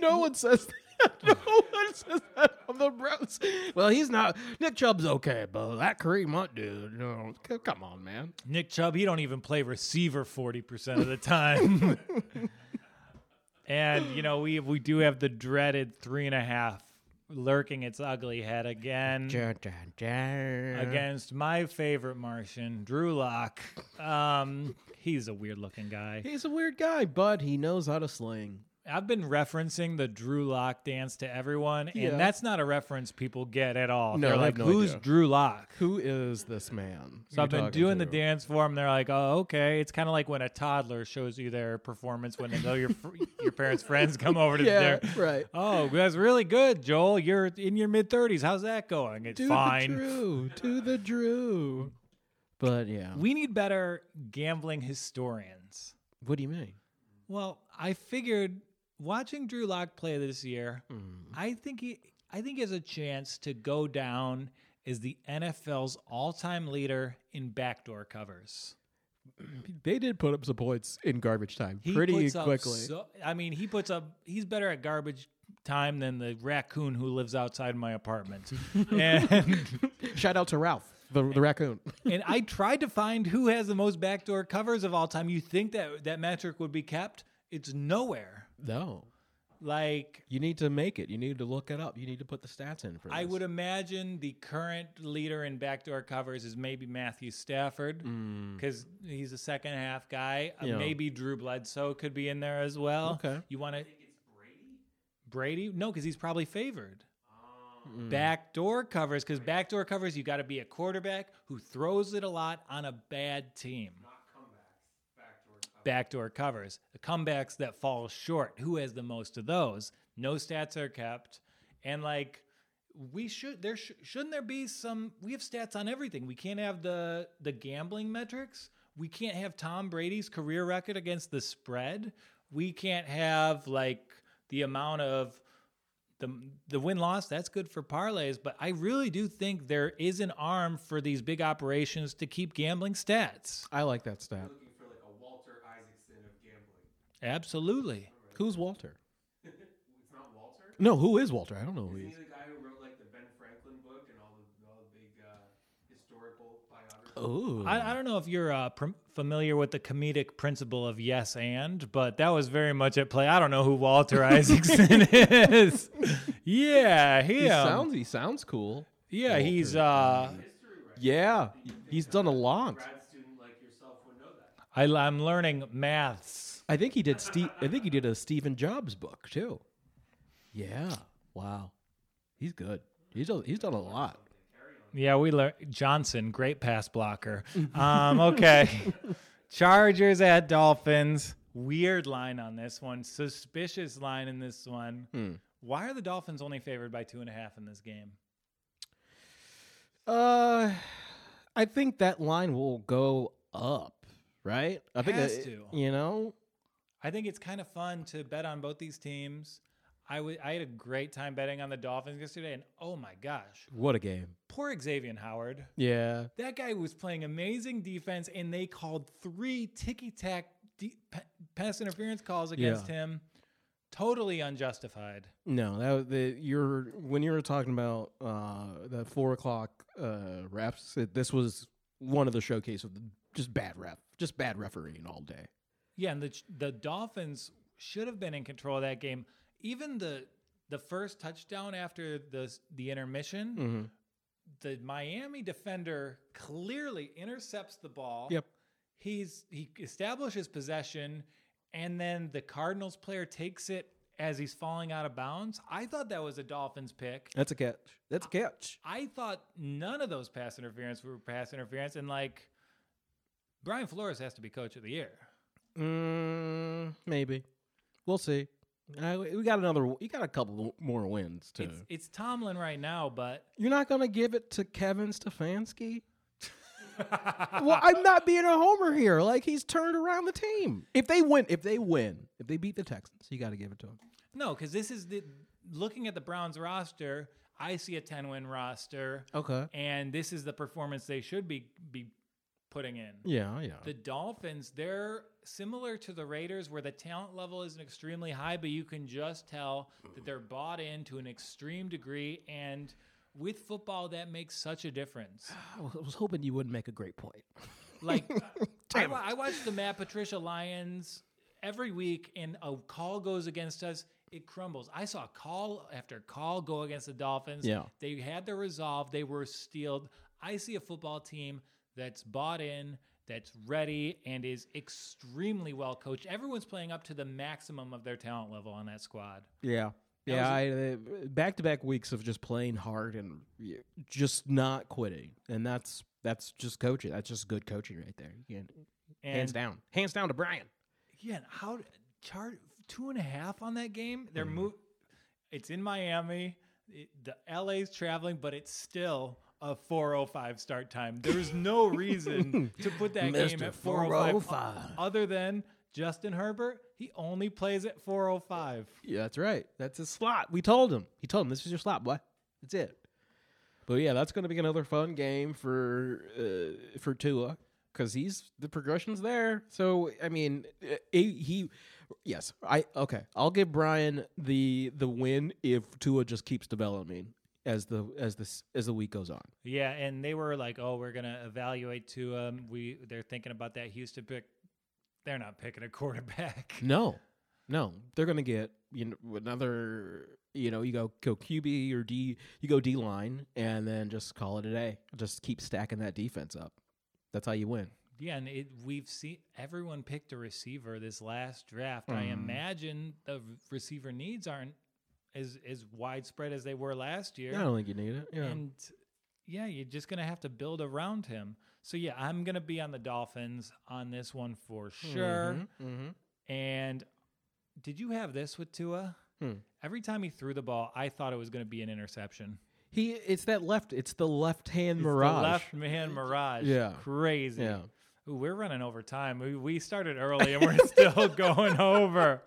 No one says that. No one says that on the Browns. Well, he's not. Nick Chubb's okay, but that Kareem Hunt dude, no, come on, man. Nick Chubb, he don't even play receiver 40% of the time. And, you know, we do have the dreaded 3.5 lurking its ugly head again. Against my favorite Martian, Drew Lock. He's a weird-looking guy. He's a weird guy, but he knows how to sling. I've been referencing the Drew Lock dance to everyone, and that's not a reference people get at all. No, they're like, who's Drew Lock? Who is this man? So I've been doing the dance for him. They're like, oh, okay. It's kind of like when a toddler shows you their performance when they know your parents' friends come over to their. Right. Oh, that's really good, Joel. You're in your mid-30s. How's that going? It's fine. To the Drew. But, yeah. We need better gambling historians. What do you mean? Well, I figured watching Drew Lock play this year, I think he has a chance to go down as the NFL's all-time leader in backdoor covers. They did put up some points in garbage time pretty quickly. He's better at garbage time than the raccoon who lives outside my apartment. And shout out to Ralph. The raccoon. And I tried to find who has the most backdoor covers of all time. You think that metric would be kept? It's nowhere. No. Like, you need to make it. You need to look it up. You need to put the stats in for this. I would imagine the current leader in backdoor covers is maybe Matthew Stafford because he's a second half guy. Maybe Drew Bledsoe could be in there as well. Okay. You want to Brady? No, because he's probably favored. Backdoor covers, because backdoor covers, you got to be a quarterback who throws it a lot on a bad team. Not comebacks, backdoor covers. Backdoor covers. The comebacks that fall short. Who has the most of those? No stats are kept. And like, we should, there shouldn't there be some, we have stats on everything. We can't have the gambling metrics. We can't have Tom Brady's career record against the spread. We can't have like the amount of the win-loss, that's good for parlays, but I really do think there is an arm for these big operations to keep gambling stats. I like that stat. You're looking for like a Walter Isaacson of gambling. Absolutely. Right. Who's Walter? It's not Walter? No, who is Walter? I don't know who he is. He's the guy who wrote like the Ben Franklin book and all the big historical biographies. I don't know if you're familiar with the comedic principle of yes and, but that was very much at play. I don't know who Walter Isaacson is. Yeah, he sounds cool. Yeah, Walter. He's yeah, he's done a lot. Grad student like yourself would know that. I'm learning maths. I think he did a Stephen Jobs book too. Yeah, wow, he's good. He's done a lot. Yeah, we learned Johnson, great pass blocker. Okay. Chargers at Dolphins. Weird line on this one. Suspicious line in this one. Why are the Dolphins only favored by 2.5 in this game? I think that line will go up, right? I think it has to. You know? I think it's kind of fun to bet on both these teams. I had a great time betting on the Dolphins yesterday, and oh my gosh. What a game. Poor Xavier Howard. Yeah. That guy was playing amazing defense, and they called 3 ticky-tack pass interference calls against him. Totally unjustified. No, when you were talking about the 4 o'clock refs, this was one of the showcases of just bad refereeing all day. Yeah, and the Dolphins should have been in control of that game. Even the first touchdown after the intermission, the Miami defender clearly intercepts the ball. Yep. He establishes possession, and then the Cardinals player takes it as he's falling out of bounds. I thought that was a Dolphins pick. That's a catch. I thought none of those pass interference were pass interference, and like Brian Flores has to be coach of the year. Maybe. We'll see. You got a couple more wins too. It's Tomlin right now, but you're not gonna give it to Kevin Stefanski. Well, I'm not being a homer here. Like, he's turned around the team. If they beat the Texans, you got to give it to him. No, because this is looking at the Browns roster. I see a 10-win roster. Okay, and this is the performance they should be putting in. Yeah. The Dolphins, they're similar to the Raiders, where the talent level isn't extremely high, but you can just tell that they're bought in to an extreme degree, and with football, that makes such a difference. I was hoping you wouldn't make a great point. Like, I watch the Matt Patricia Lions every week, and a call goes against us, it crumbles. I saw call after call go against the Dolphins. Yeah. They had their resolve. They were steeled. I see a football team that's bought in, that's ready, and is extremely well coached. Everyone's playing up to the maximum of their talent level on that squad. Yeah. Back-to-back weeks of just playing hard and just not quitting. And that's just coaching. That's just good coaching right there. Hands down. Hands down to Brian. Yeah, how charge 2.5 on that game? They're it's in Miami. The LA's traveling, but it's still a 4:05 start time. There's no reason to put that game at 4:05 other than Justin Herbert. He only plays at 4:05. Yeah, that's right. That's his slot. We told him. He told him, this is your slot, boy. That's it. But yeah, that's going to be another fun game for Tua, because the progression's there. So I mean, I'll give Brian the win if Tua just keeps developing as the week goes on. Yeah, and they were like, "Oh, we're gonna evaluate Tua." They're thinking about that Houston pick. They're not picking a quarterback. No, they're gonna get another. You go QB or D. You go D line, and then just call it a day. Just keep stacking that defense up. That's how you win. Yeah, and we've seen everyone picked a receiver this last draft. I imagine the receiver needs aren't as widespread as they were last year. I don't think you need it. Yeah. And yeah, you're just going to have to build around him. So yeah, I'm going to be on the Dolphins on this one for sure. Mm-hmm, mm-hmm. And did you have this with Tua? Every time he threw the ball, I thought it was going to be an interception. It's the left-hand mirage. Yeah. Crazy. Yeah. Ooh, we're running over time. We started early and we're still going over.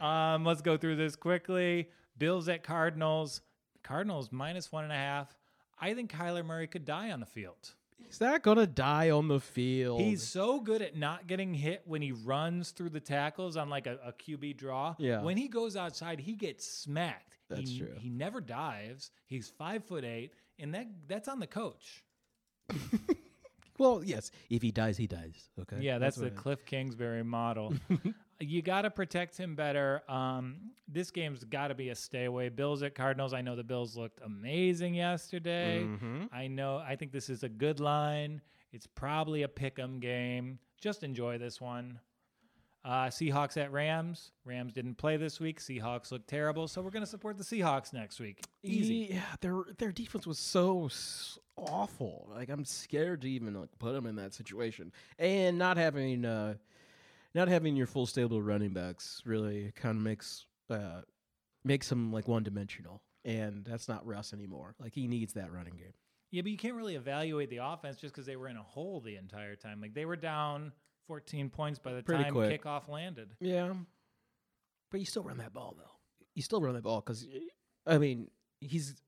Let's go through this quickly. Bills at Cardinals. Cardinals -1.5. I think Kyler Murray could die on the field. He's not going to die on the field. He's so good at not getting hit when he runs through the tackles on like a QB draw. Yeah. When he goes outside, he gets smacked. That's true. He never dives. He's 5'8", and that's on the coach. Well, yes, if he dies, he dies. Okay. Yeah, that's the Cliff Kingsbury model. You got to protect him better. This game's got to be a stay away. Bills at Cardinals. I know the Bills looked amazing yesterday. Mm-hmm. I think this is a good line. It's probably a pick'em game. Just enjoy this one. Seahawks at Rams. Rams didn't play this week. Seahawks look terrible, so we're going to support the Seahawks next week. Easy. Yeah, their defense was so awful. Like, I'm scared to even put them in that situation. And not having your full stable of running backs really kind of makes them like one dimensional, and that's not Russ anymore. Like, he needs that running game. Yeah, but you can't really evaluate the offense just because they were in a hole the entire time. Like, they were down 14 points by the time kickoff landed. Yeah. But you still run that ball, though. You still run that ball because, I mean,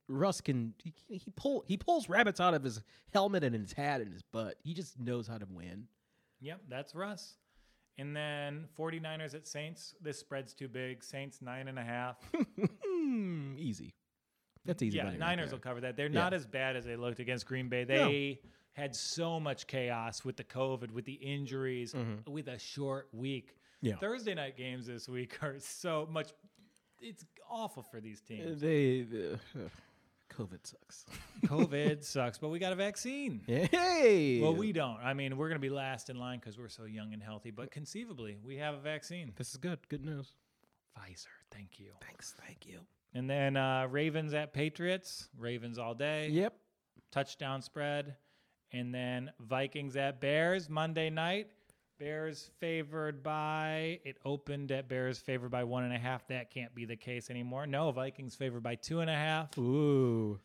Russ pulls rabbits out of his helmet and his hat and his butt. He just knows how to win. Yep, that's Russ. And then 49ers at Saints. This spread's too big. Saints 9.5. Easy. That's easy. Yeah, Niners will cover that. They're not as bad as they looked against Green Bay. They had so much chaos with the COVID, with the injuries, with a short week. Yeah. Thursday night games this week are so much. It's awful for these teams. COVID sucks. COVID sucks, but we got a vaccine. Hey! Well, we don't. I mean, we're going to be last in line because we're so young and healthy, but conceivably, we have a vaccine. This is good. Good news. Pfizer, thank you. Thanks, thank you. And then Ravens at Patriots. Ravens all day. Yep. Touchdown spread. And then Vikings at Bears, Monday night. Bears favored by, it opened at Bears favored by 1.5. That can't be the case anymore. No, Vikings favored by 2.5. Ooh.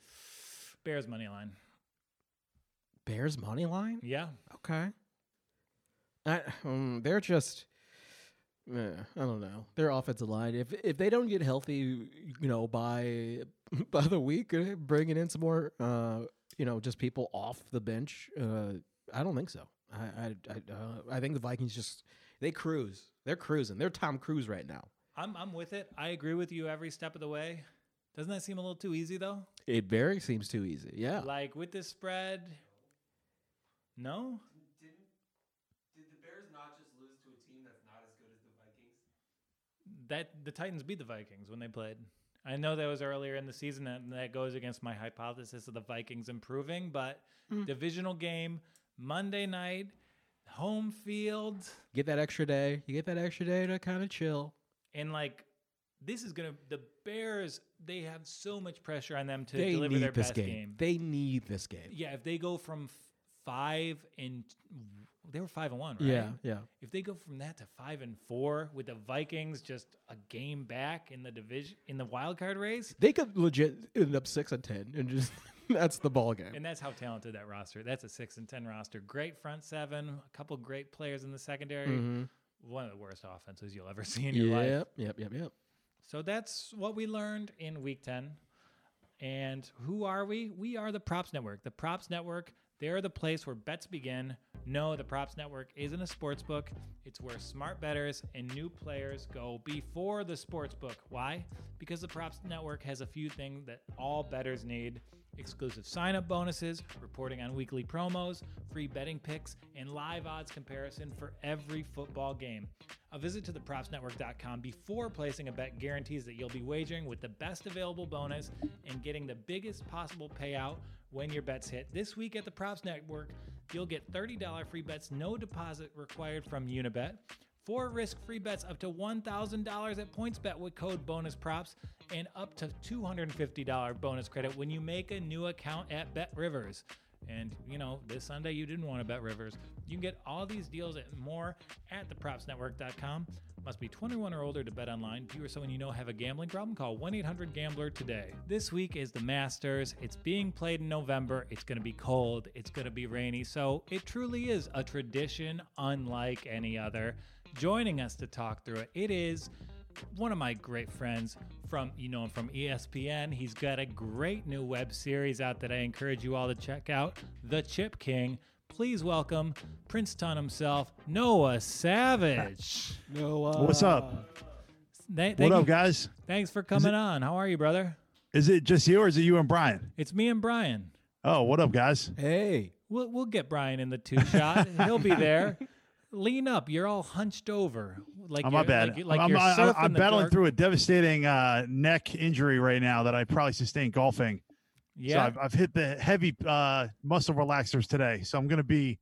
Bears money line. Bears money line? Yeah. Okay. They're just, I don't know. Their offensive line, if they don't get healthy, by the week, bringing in some more, just people off the bench, I don't think so. I think the Vikings just they cruise. They're cruising. They're Tom Cruise right now. I'm with it. I agree with you every step of the way. Doesn't that seem a little too easy though? It very seems too easy. Yeah. Like with this spread. No? Did the Bears not just lose to a team that's not as good as the Vikings? The Titans beat the Vikings when they played. I know that was earlier in the season, and that goes against my hypothesis of the Vikings improving, but divisional game. Monday night, home field. Get that extra day. You get that extra day to kind of chill. And, this is going to – the Bears, they have so much pressure on them to deliver their best game. They need this game. Yeah, if they go from 5 and – they were 5-1, right? Yeah. If they go from that to 5-4 with the Vikings just a game back in the division – in the wild card race. They could legit end up 6-10 and just – that's the ball game. And that's how talented that roster. That's a 6-10 roster. Great front seven, a couple great players in the secondary. Mm-hmm. One of the worst offenses you'll ever see in your life. Yep. So that's what we learned in Week 10. And who are we? We are the Props Network. The Props Network, they're the place where bets begin. No, the Props Network isn't a sports book. It's where smart bettors and new players go before the sports book. Why? Because the Props Network has a few things that all bettors need. Exclusive sign-up bonuses, reporting on weekly promos, free betting picks, and live odds comparison for every football game. A visit to thepropsnetwork.com before placing a bet guarantees that you'll be wagering with the best available bonus and getting the biggest possible payout when your bets hit. This week at the Props Network, you'll get $30 free bets, no deposit required from Unibet, 4 risk-free bets up to $1,000 at PointsBet with code BONUSPROPS and up to $250 bonus credit when you make a new account at BetRivers. And, you know, this Sunday you didn't want to bet Rivers. You can get all these deals and more at thepropsnetwork.com. Must be 21 or older to bet online. If you or someone you know have a gambling problem, call 1-800-GAMBLER today. This week is the Masters. It's being played in November. It's going to be cold. It's going to be rainy. So it truly is a tradition unlike any other. Joining us to talk through it, it is one of my great friends from, you know him from ESPN. He's got a great new web series out that I encourage you all to check out, The Chip King. Please welcome Princeton himself, Noah Savage. Noah. What's up? What up, guys? Thanks for coming on. How are you, brother? Is it just you or is it you and Brian? It's me and Brian. Oh, what up, guys? Hey. We'll get Brian in the 2-shot. He'll be there. Lean up. You're all hunched over. Like, oh, my bad. I'm battling through a devastating neck injury right now that I probably sustained golfing. Yeah. So I've hit the heavy muscle relaxers today. So I'm going to be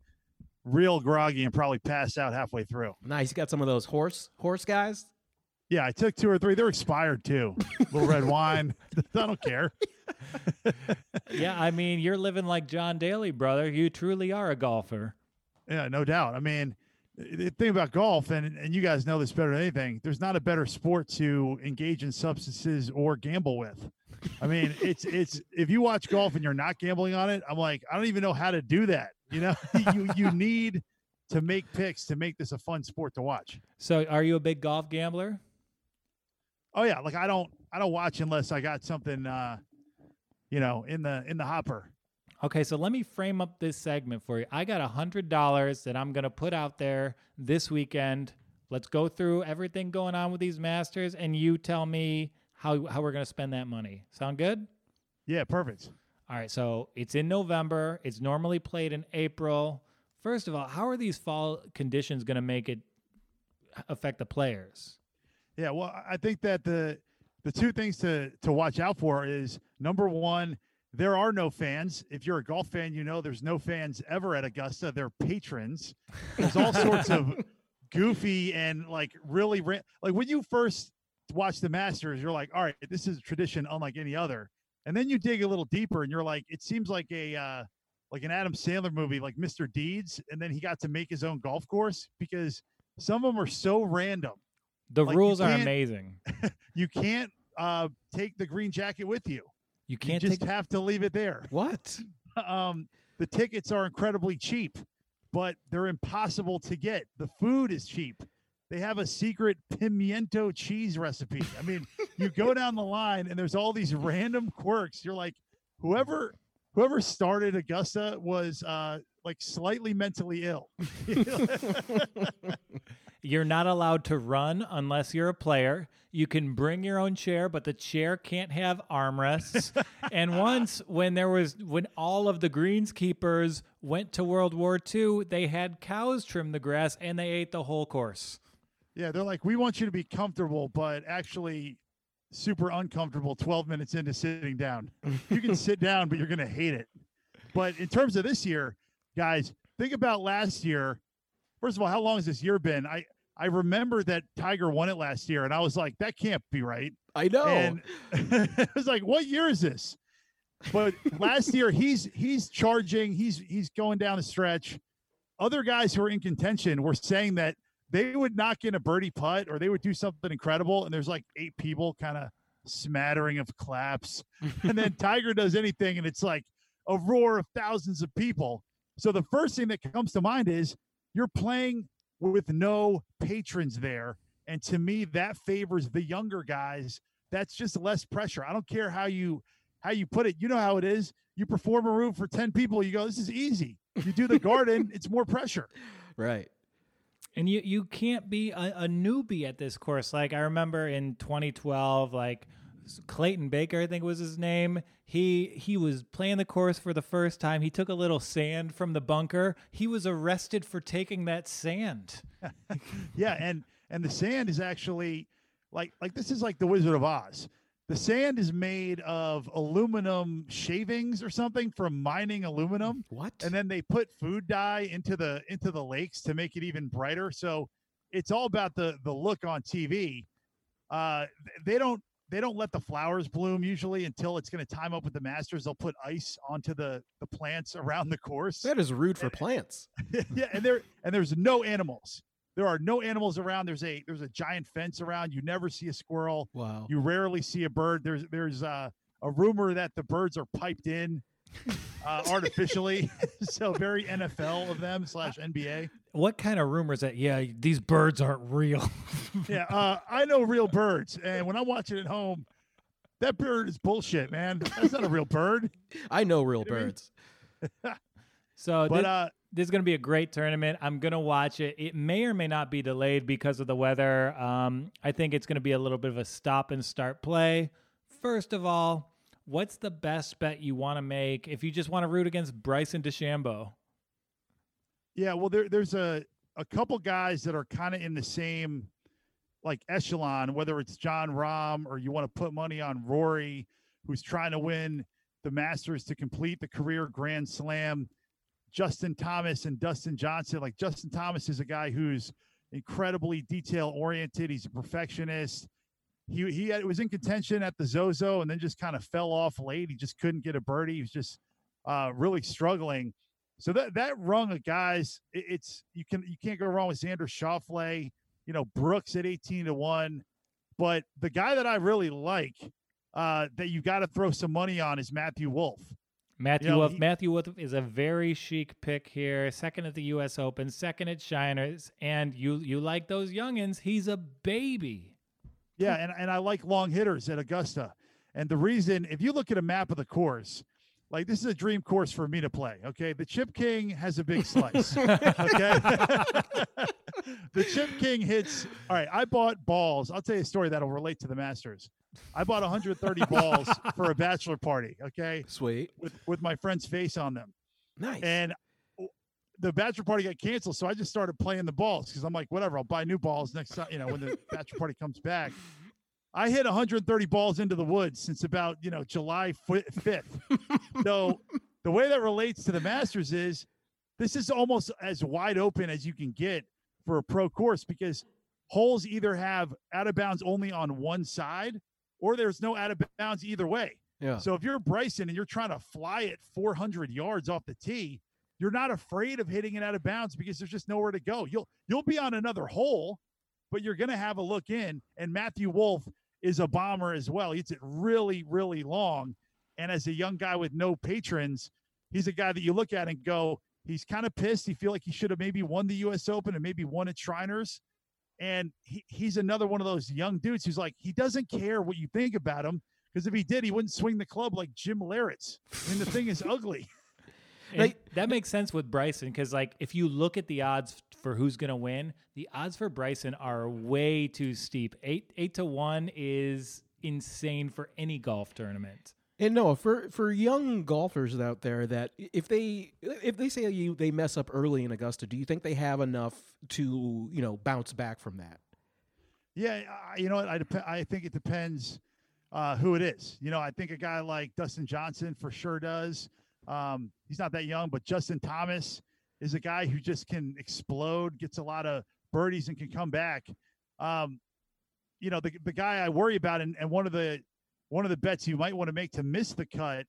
real groggy and probably pass out halfway through. Nice. You got some of those horse guys? Yeah, I took 2 or 3. They're expired, too. Little red wine. I don't care. Yeah, I mean, you're living like John Daly, brother. You truly are a golfer. Yeah, no doubt. I mean, the thing about golf, and you guys know this better than anything, there's not a better sport to engage in substances or gamble with. I mean, it's if you watch golf and you're not gambling on it, I'm like, I don't even know how to do that. You know, you need to make picks to make this a fun sport to watch. So are you a big golf gambler? Oh yeah. Like I don't watch unless I got something, in the hopper. Okay, so let me frame up this segment for you. I got $100 that I'm going to put out there this weekend. Let's go through everything going on with these Masters, and you tell me how we're going to spend that money. Sound good? Yeah, perfect. All right, so it's in November. It's normally played in April. First of all, how are these fall conditions going to make it affect the players? Yeah, well, I think that the 2 things to watch out for is, number one, there are no fans. If you're a golf fan, you know there's no fans ever at Augusta. They're patrons. There's all sorts of goofy and like really like when you first watch the Masters, you're like, all right, this is a tradition unlike any other. And then you dig a little deeper and you're like, it seems like a like an Adam Sandler movie, like Mr. Deeds. And then he got to make his own golf course because some of them are so random. The like, rules are amazing. You can't take the green jacket with you. You can't have to leave it there. What? The tickets are incredibly cheap, but they're impossible to get. The food is cheap. They have a secret pimiento cheese recipe. I mean, you go down the line and there's all these random quirks. You're like, whoever started Augusta was like slightly mentally ill. You're not allowed to run unless you're a player. You can bring your own chair, but the chair can't have armrests. And once when all of the greenskeepers went to World War II, they had cows trim the grass and they ate the whole course. Yeah, they're like, we want you to be comfortable, but actually super uncomfortable 12 minutes into sitting down. You can sit down, but you're going to hate it. But in terms of this year, guys, think about last year. First of all, how long has this year been? I remember that Tiger won it last year, and I was like, that can't be right. I know. And I was like, what year is this? But last year, he's charging. He's going down the stretch. Other guys who are in contention were saying that they would knock in a birdie putt or they would do something incredible, and there's like 8 people kind of smattering of claps. And then Tiger does anything, and it's like a roar of thousands of people. So the first thing that comes to mind is you're playing with no patrons there. And to me, that favors the younger guys. That's just less pressure. I don't care how you put it. You know how it is. You perform a room for 10 people. You go, this is easy. You do the garden. It's more pressure. Right. And you can't be a newbie at this course. Like I remember in 2012, like Clayton Baker, I think was his name. He was playing the course for the first time. He took a little sand from the bunker. He was arrested for taking that sand. Yeah, and the sand is actually like this is like the Wizard of Oz. The sand is made of aluminum shavings or something from mining aluminum. What? And then they put food dye into the lakes to make it even brighter. So it's all about the look on TV. They don't let the flowers bloom usually until it's going to time up with the Masters. They'll put ice onto the plants around the course. That is rude for plants. Yeah, and there's no animals. There are no animals around. There's a giant fence around. You never see a squirrel. Wow. You rarely see a bird. There's a rumor that the birds are piped in artificially. So very NFL of them /NBA. What kind of rumor is that? Yeah, these birds aren't real. Yeah, I know real birds. And when I watch it at home, that bird is bullshit, man. That's not a real bird. I know real birds. So this is going to be a great tournament. I'm going to watch it. It may or may not be delayed because of the weather. I think it's going to be a little bit of a stop and start play. First of all, what's the best bet you want to make if you just want to root against Bryson DeChambeau? Yeah, well, there's a couple guys that are kind of in the same like echelon, whether it's Jon Rahm or you want to put money on Rory, who's trying to win the Masters to complete the career Grand Slam. Justin Thomas and Dustin Johnson. Like Justin Thomas is a guy who's incredibly detail oriented. He's a perfectionist. He was in contention at the Zozo and then just kind of fell off late. He just couldn't get a birdie. He was just really struggling. So that rung of guys, you can't go wrong with Xander Schauffele, Brooks at 18-1, but the guy that I really like that you got to throw some money on is Matthew Wolff. Matthew Wolff is a very chic pick here. Second at the U.S. Open, second at Shiners, and you like those youngins. He's a baby. Yeah, and I like long hitters at Augusta. And the reason, if you look at a map of the course, like this is a dream course for me to play, okay? The Chip King has a big slice, okay? The Chip King hits, all right, I bought balls. I'll tell you a story that'll relate to the Masters. I bought 130 balls for a bachelor party, okay? Sweet. With my friend's face on them. Nice. And the bachelor party got canceled, so I just started playing the balls because I'm like, whatever, I'll buy new balls next time, when the bachelor party comes back. I hit 130 balls into the woods since about, July 5th. So the way that relates to the Masters is this is almost as wide open as you can get for a pro course because holes either have out of bounds only on one side or there's no out of bounds either way. Yeah. So if you're Bryson and you're trying to fly it 400 yards off the tee, you're not afraid of hitting it out of bounds because there's just nowhere to go. You'll be on another hole, but you're going to have a look in. And Matthew Wolff is a bomber as well. He hits it really, really long. And as a young guy with no patrons, he's a guy that you look at and go, he's kind of pissed. He feel like he should have maybe won the U.S. Open and maybe won at Shriners. And he's another one of those young dudes who's like, he doesn't care what you think about him because if he did, he wouldn't swing the club like Jim Leyritz. And the thing is ugly. That makes sense with Bryson because, like, if you look at the odds for who's going to win, the odds for Bryson are way too steep. 8-1 is insane for any golf tournament. And no, for young golfers out there, that if they say they mess up early in Augusta, do you think they have enough to bounce back from that? Yeah, I think it depends who it is. I think a guy like Dustin Johnson for sure does. He's not that young, but Justin Thomas is a guy who just can explode, gets a lot of birdies and can come back. The guy I worry about and one of the bets you might want to make to miss the cut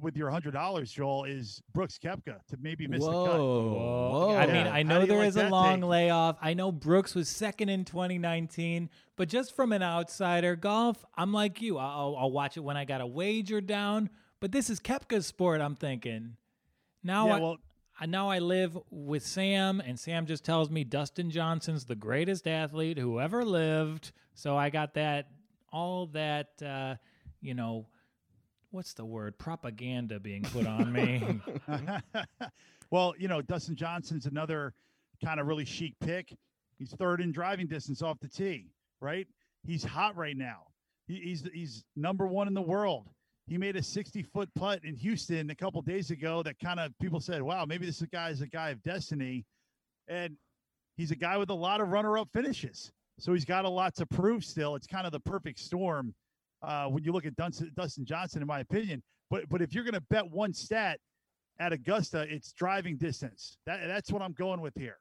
with your $100, Joel, is Brooks Koepka to maybe miss the cut. Whoa. I mean, I know there is a long layoff. I know Brooks was second in 2019, but just from an outsider golf, I'm like you. I'll watch it when I got a wager down. But this is Koepka's sport, I'm thinking. Now I live with Sam, and Sam just tells me Dustin Johnson's the greatest athlete who ever lived. So I got that, all that, what's the word? Propaganda being put on me. Well, Dustin Johnson's another kind of really chic pick. He's third in driving distance off the tee, right? He's hot right now. He's number one in the world. He made a 60-foot putt in Houston a couple days ago that kind of people said, wow, maybe this guy is a guy of destiny. And he's a guy with a lot of runner-up finishes. So he's got a lot to prove still. It's kind of the perfect storm when you look at Dustin Johnson, in my opinion. But if you're going to bet one stat at Augusta, it's driving distance. That's what I'm going with here.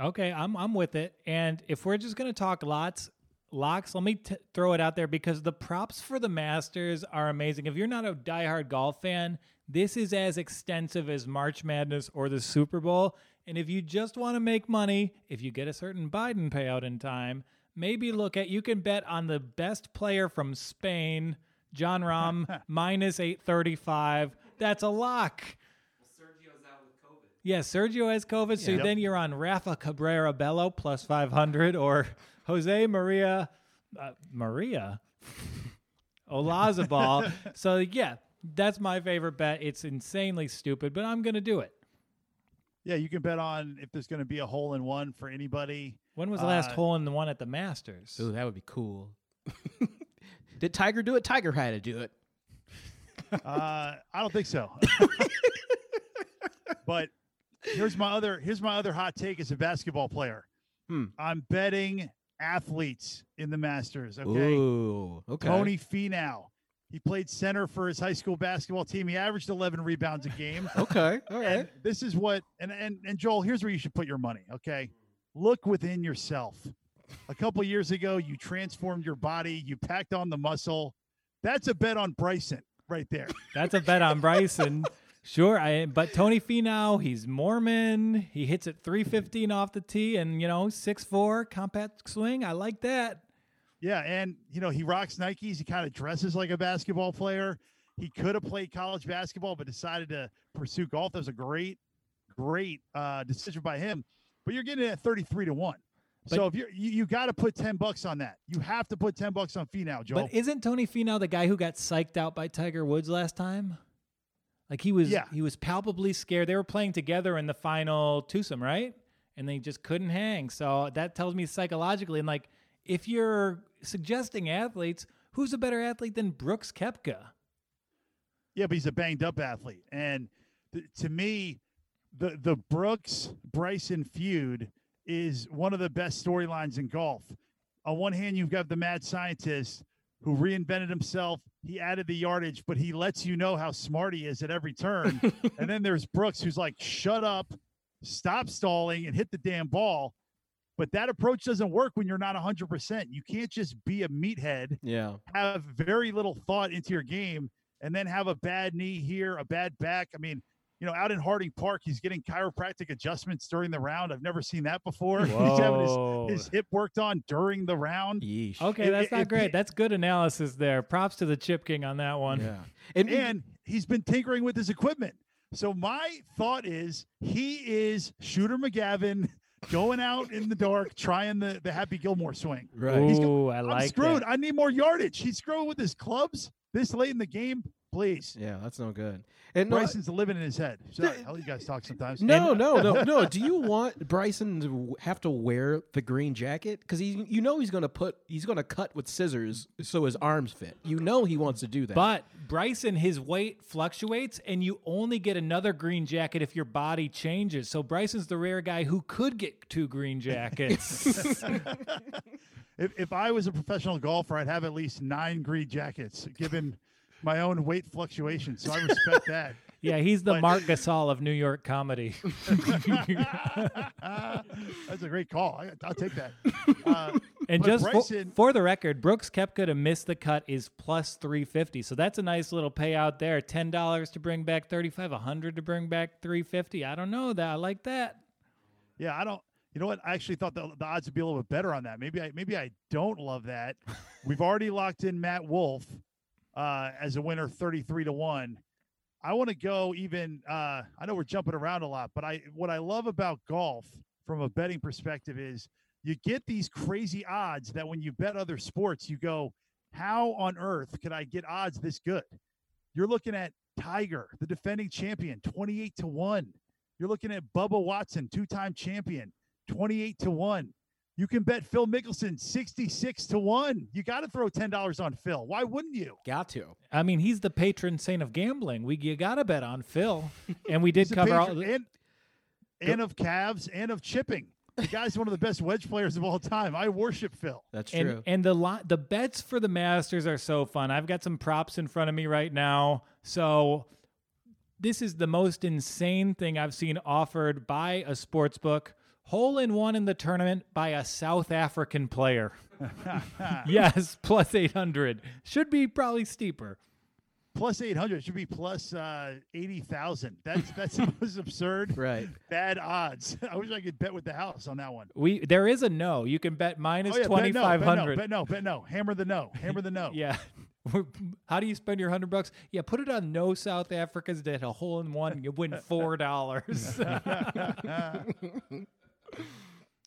Okay, I'm with it. And if we're just going to talk locks, let me throw it out there because the props for the Masters are amazing. If you're not a diehard golf fan, this is as extensive as March Madness or the Super Bowl. And if you just want to make money, if you get a certain Biden payout in time, maybe you can bet on the best player from Spain, John Rahm, minus 835. That's a lock. Yeah, Sergio has COVID, so then you're on Rafa Cabrera Bello plus 500 or Jose Maria Olazabal. So, yeah, that's my favorite bet. It's insanely stupid, but I'm going to do it. Yeah, you can bet on if there's going to be a hole-in-one for anybody. When was the last hole-in-one at the Masters? Ooh, that would be cool. Did Tiger do it? Tiger had to do it. I don't think so. But... Here's my other hot take as a basketball player. I'm betting athletes in the Masters. Okay. Ooh, okay. Tony Finau. He played center for his high school basketball team. He averaged 11 rebounds a game. Okay. All right. And this is what and Joel, here's where you should put your money. Okay. Look within yourself. A couple years ago, you transformed your body. You packed on the muscle. That's a bet on Bryson right there. That's a bet on Bryson. Sure, but Tony Finau, he's Mormon. He hits it 315 off the tee and, 6'4", compact swing. I like that. Yeah, and, he rocks Nikes. He kind of dresses like a basketball player. He could have played college basketball but decided to pursue golf. That was a great decision by him. But you're getting it at 33-1. But, so if you got to put $10 on that. You have to put $10 on Finau, Joel. But isn't Tony Finau the guy who got psyched out by Tiger Woods last time? Like he was palpably scared. They were playing together in the final twosome, right? And they just couldn't hang. So that tells me psychologically, and if you're suggesting athletes, who's a better athlete than Brooks Koepka? Yeah, but he's a banged up athlete. And to me, the Brooks Bryson feud is one of the best storylines in golf. On one hand, you've got the mad scientist who reinvented himself. He added the yardage, but he lets you know how smart he is at every turn. And then there's Brooks, who's like, shut up, stop stalling, and hit the damn ball. But that approach doesn't work when you're not 100%. You can't just be a meathead, have very little thought into your game, and then have a bad knee here, a bad back. I mean, out in Harding Park, he's getting chiropractic adjustments during the round. I've never seen that before. He's having his hip worked on during the round. Yeesh. Okay, that's not great. That's good analysis there. Props to the Chip King on that one. Yeah. And he's been tinkering with his equipment. So my thought is he is Shooter McGavin going out in the dark, trying the Happy Gilmore swing. Right. Ooh, I'm screwed. That. I need more yardage. He's screwing with his clubs this late in the game. Please. Yeah, that's no good. And Bryson's living in his head. Sorry, I'll let you guys talk sometimes. No. Do you want Bryson to have to wear the green jacket? Because he's going to cut with scissors so his arms fit. He wants to do that. But Bryson, his weight fluctuates, and you only get another green jacket if your body changes. So Bryson's the rare guy who could get two green jackets. If I was a professional golfer, I'd have at least 9 green jackets, given my own weight fluctuation, so I respect that. Yeah, he's the Mark Gasol of New York comedy. That's a great call. I'll take that. And just for the record, Brooks Koepka to miss the cut is plus 350, so that's a nice little payout there. $10 to bring back 35, $100 to bring back 350. I don't know that. I like that. Yeah, I don't. You know what? I actually thought the odds would be a little bit better on that. Maybe I don't love that. We've already locked in Matt Wolff as a winner, 33-1. I want to go even, I know we're jumping around a lot, but what I love about golf from a betting perspective is you get these crazy odds that when you bet other sports, you go, how on earth could I get odds this good? You're looking at Tiger, the defending champion, 28-1. You're looking at Bubba Watson, two-time champion, 28-1. You can bet Phil Mickelson 66-1. You got to throw $10 on Phil. Why wouldn't you? Got to. I mean, he's the patron saint of gambling. You got to bet on Phil, and we did cover all and of calves and of chipping. The guy's one of the best wedge players of all time. I worship Phil. That's true. And the bets for the Masters are so fun. I've got some props in front of me right now, so. This is the most insane thing I've seen offered by a sports book. Hole-in-one in the tournament by a South African player. Yes, plus 800. Should be probably steeper. Plus 800 should be plus 80,000. That's the most absurd, right? Bad odds. I wish I could bet with the house on that one. There is a no. You can bet minus 2,500. Bet no. Hammer the no. Yeah. How do you spend your $100? Yeah, put it on no South Africans that a hole in one. You win $4.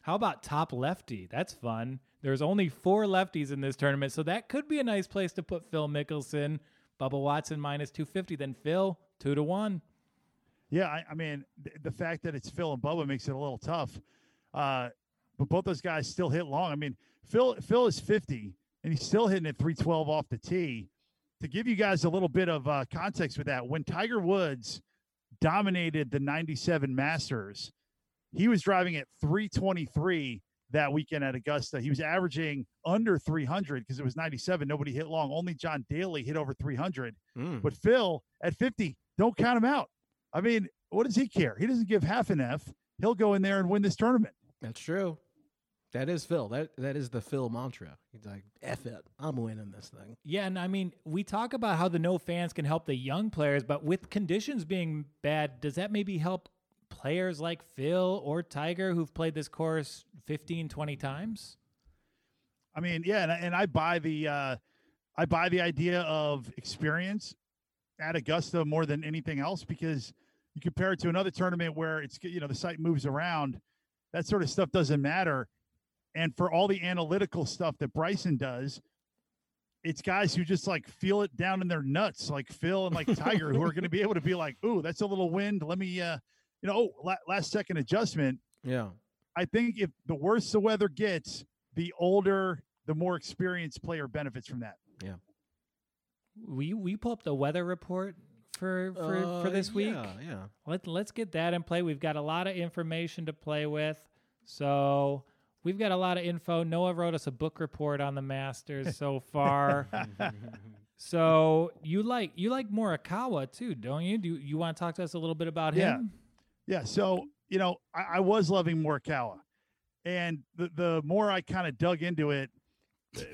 How about top lefty? That's fun. There's only 4 lefties in this tournament, so that could be a nice place to put Phil Mickelson. Bubba Watson minus 250, then Phil 2-1. Yeah, I mean, the fact that it's Phil and Bubba makes it a little tough. But both those guys still hit long. I mean, Phil is 50, and he's still hitting at 312 off the tee. To give you guys a little bit of context with that, when Tiger Woods dominated the 97 Masters, he was driving at 323 that weekend at Augusta. He was averaging under 300 because it was 97. Nobody hit long. Only John Daly hit over 300. But Phil at 50, don't count him out. I mean, what does he care? He doesn't give half an F. He'll go in there and win this tournament. That's true. That is Phil. That is the Phil mantra. He's like, F it. I'm winning this thing. Yeah, and I mean, we talk about how the no fans can help the young players, but with conditions being bad, does that maybe help players like Phil or Tiger who've played this course 15, 20 times? I mean, yeah. And I buy the idea of experience at Augusta more than anything else, because you compare it to another tournament where it's, you know, the site moves around, that sort of stuff doesn't matter. And for all the analytical stuff that Bryson does, it's guys who just like feel it down in their nuts, like Phil and like Tiger, who are going to be able to be like, ooh, that's a little wind. Let me, last second adjustment. Yeah. I think if the worse the weather gets, the older, the more experienced player benefits from that. Yeah. We pull up the weather report for this week. Yeah. Let's get that in play. We've got a lot of information to play with. So we've got a lot of info. Noah wrote us a book report on the Masters so far. So you like Morikawa too, don't you? Do you want to talk to us a little bit about him? Yeah. So, you know, I was loving Morikawa, and the more I kind of dug into it,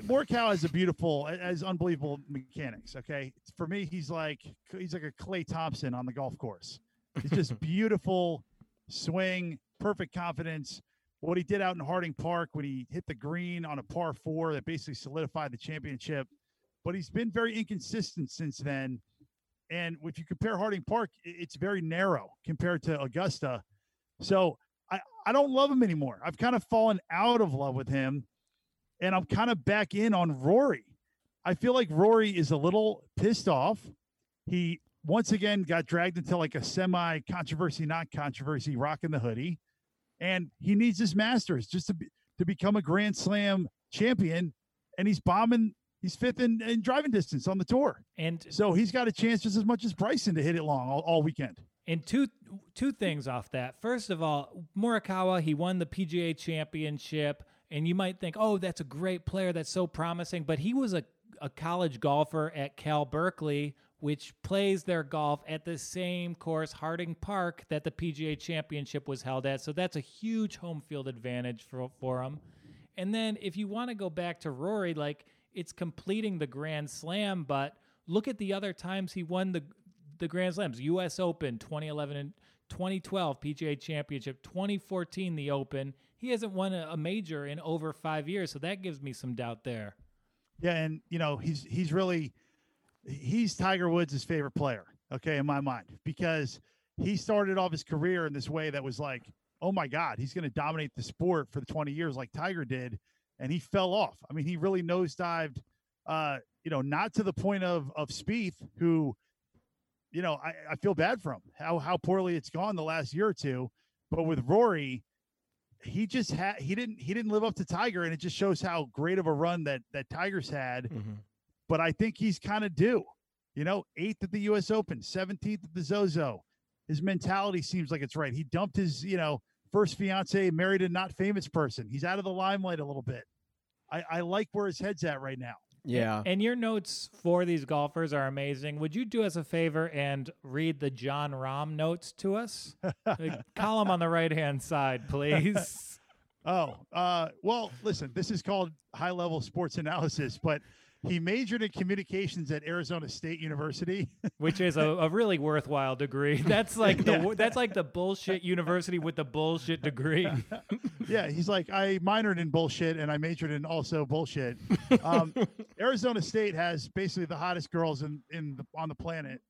Morikawa has unbelievable mechanics. Okay. For me, he's like a Clay Thompson on the golf course. It's just beautiful swing, perfect confidence. What he did out in Harding Park when he hit the green on a par 4 that basically solidified the championship, but he's been very inconsistent since then. And if you compare Harding Park, it's very narrow compared to Augusta. So I don't love him anymore. I've kind of fallen out of love with him, and I'm kind of back in on Rory. I feel like Rory is a little pissed off. He once again got dragged into like a semi-controversy, not controversy, rocking the hoodie. And he needs his Masters just to become a Grand Slam champion. And he's bombing. He's fifth in driving distance on the tour. And so he's got a chance just as much as Bryson to hit it long all weekend. And two things off that. First of all, Morikawa, he won the PGA Championship, and you might think, oh, that's a great player. That's so promising. But he was a college golfer at Cal Berkeley, which plays their golf at the same course, Harding Park, that the PGA Championship was held at. So that's a huge home field advantage for him. And then if you want to go back to Rory, like, it's completing the Grand Slam, but look at the other times he won the Grand Slams. U.S. Open, 2011 and 2012, PGA Championship, 2014, the Open. He hasn't won a major in over 5 years, so that gives me some doubt there. Yeah, and, you know, he's Tiger Woods' favorite player, okay, in my mind, because he started off his career in this way that was like, oh, my God, he's going to dominate the sport for the 20 years like Tiger did. And he fell off. I mean, he really nosedived, not to the point of Spieth, who, you know, I feel bad for him, how poorly it's gone the last year or two. But with Rory, he didn't live up to Tiger, and it just shows how great of a run that Tiger's had. Mm-hmm. But I think he's kind of due, you know, 8th at the U.S. Open, 17th at the Zozo. His mentality seems like it's right. He dumped his, you know, first fiance, married a not famous person. He's out of the limelight a little bit. I like where his head's at right now. Yeah. And your notes for these golfers are amazing. Would you do us a favor and read the John Rahm notes to us? The column on the right-hand side, please. Well, listen, this is called high-level sports analysis, but he majored in communications at Arizona State University, which is a really worthwhile degree. That's like the that's like the bullshit university with the bullshit degree. Yeah, he's like, I minored in bullshit and I majored in also bullshit. Arizona State has basically the hottest girls on the planet,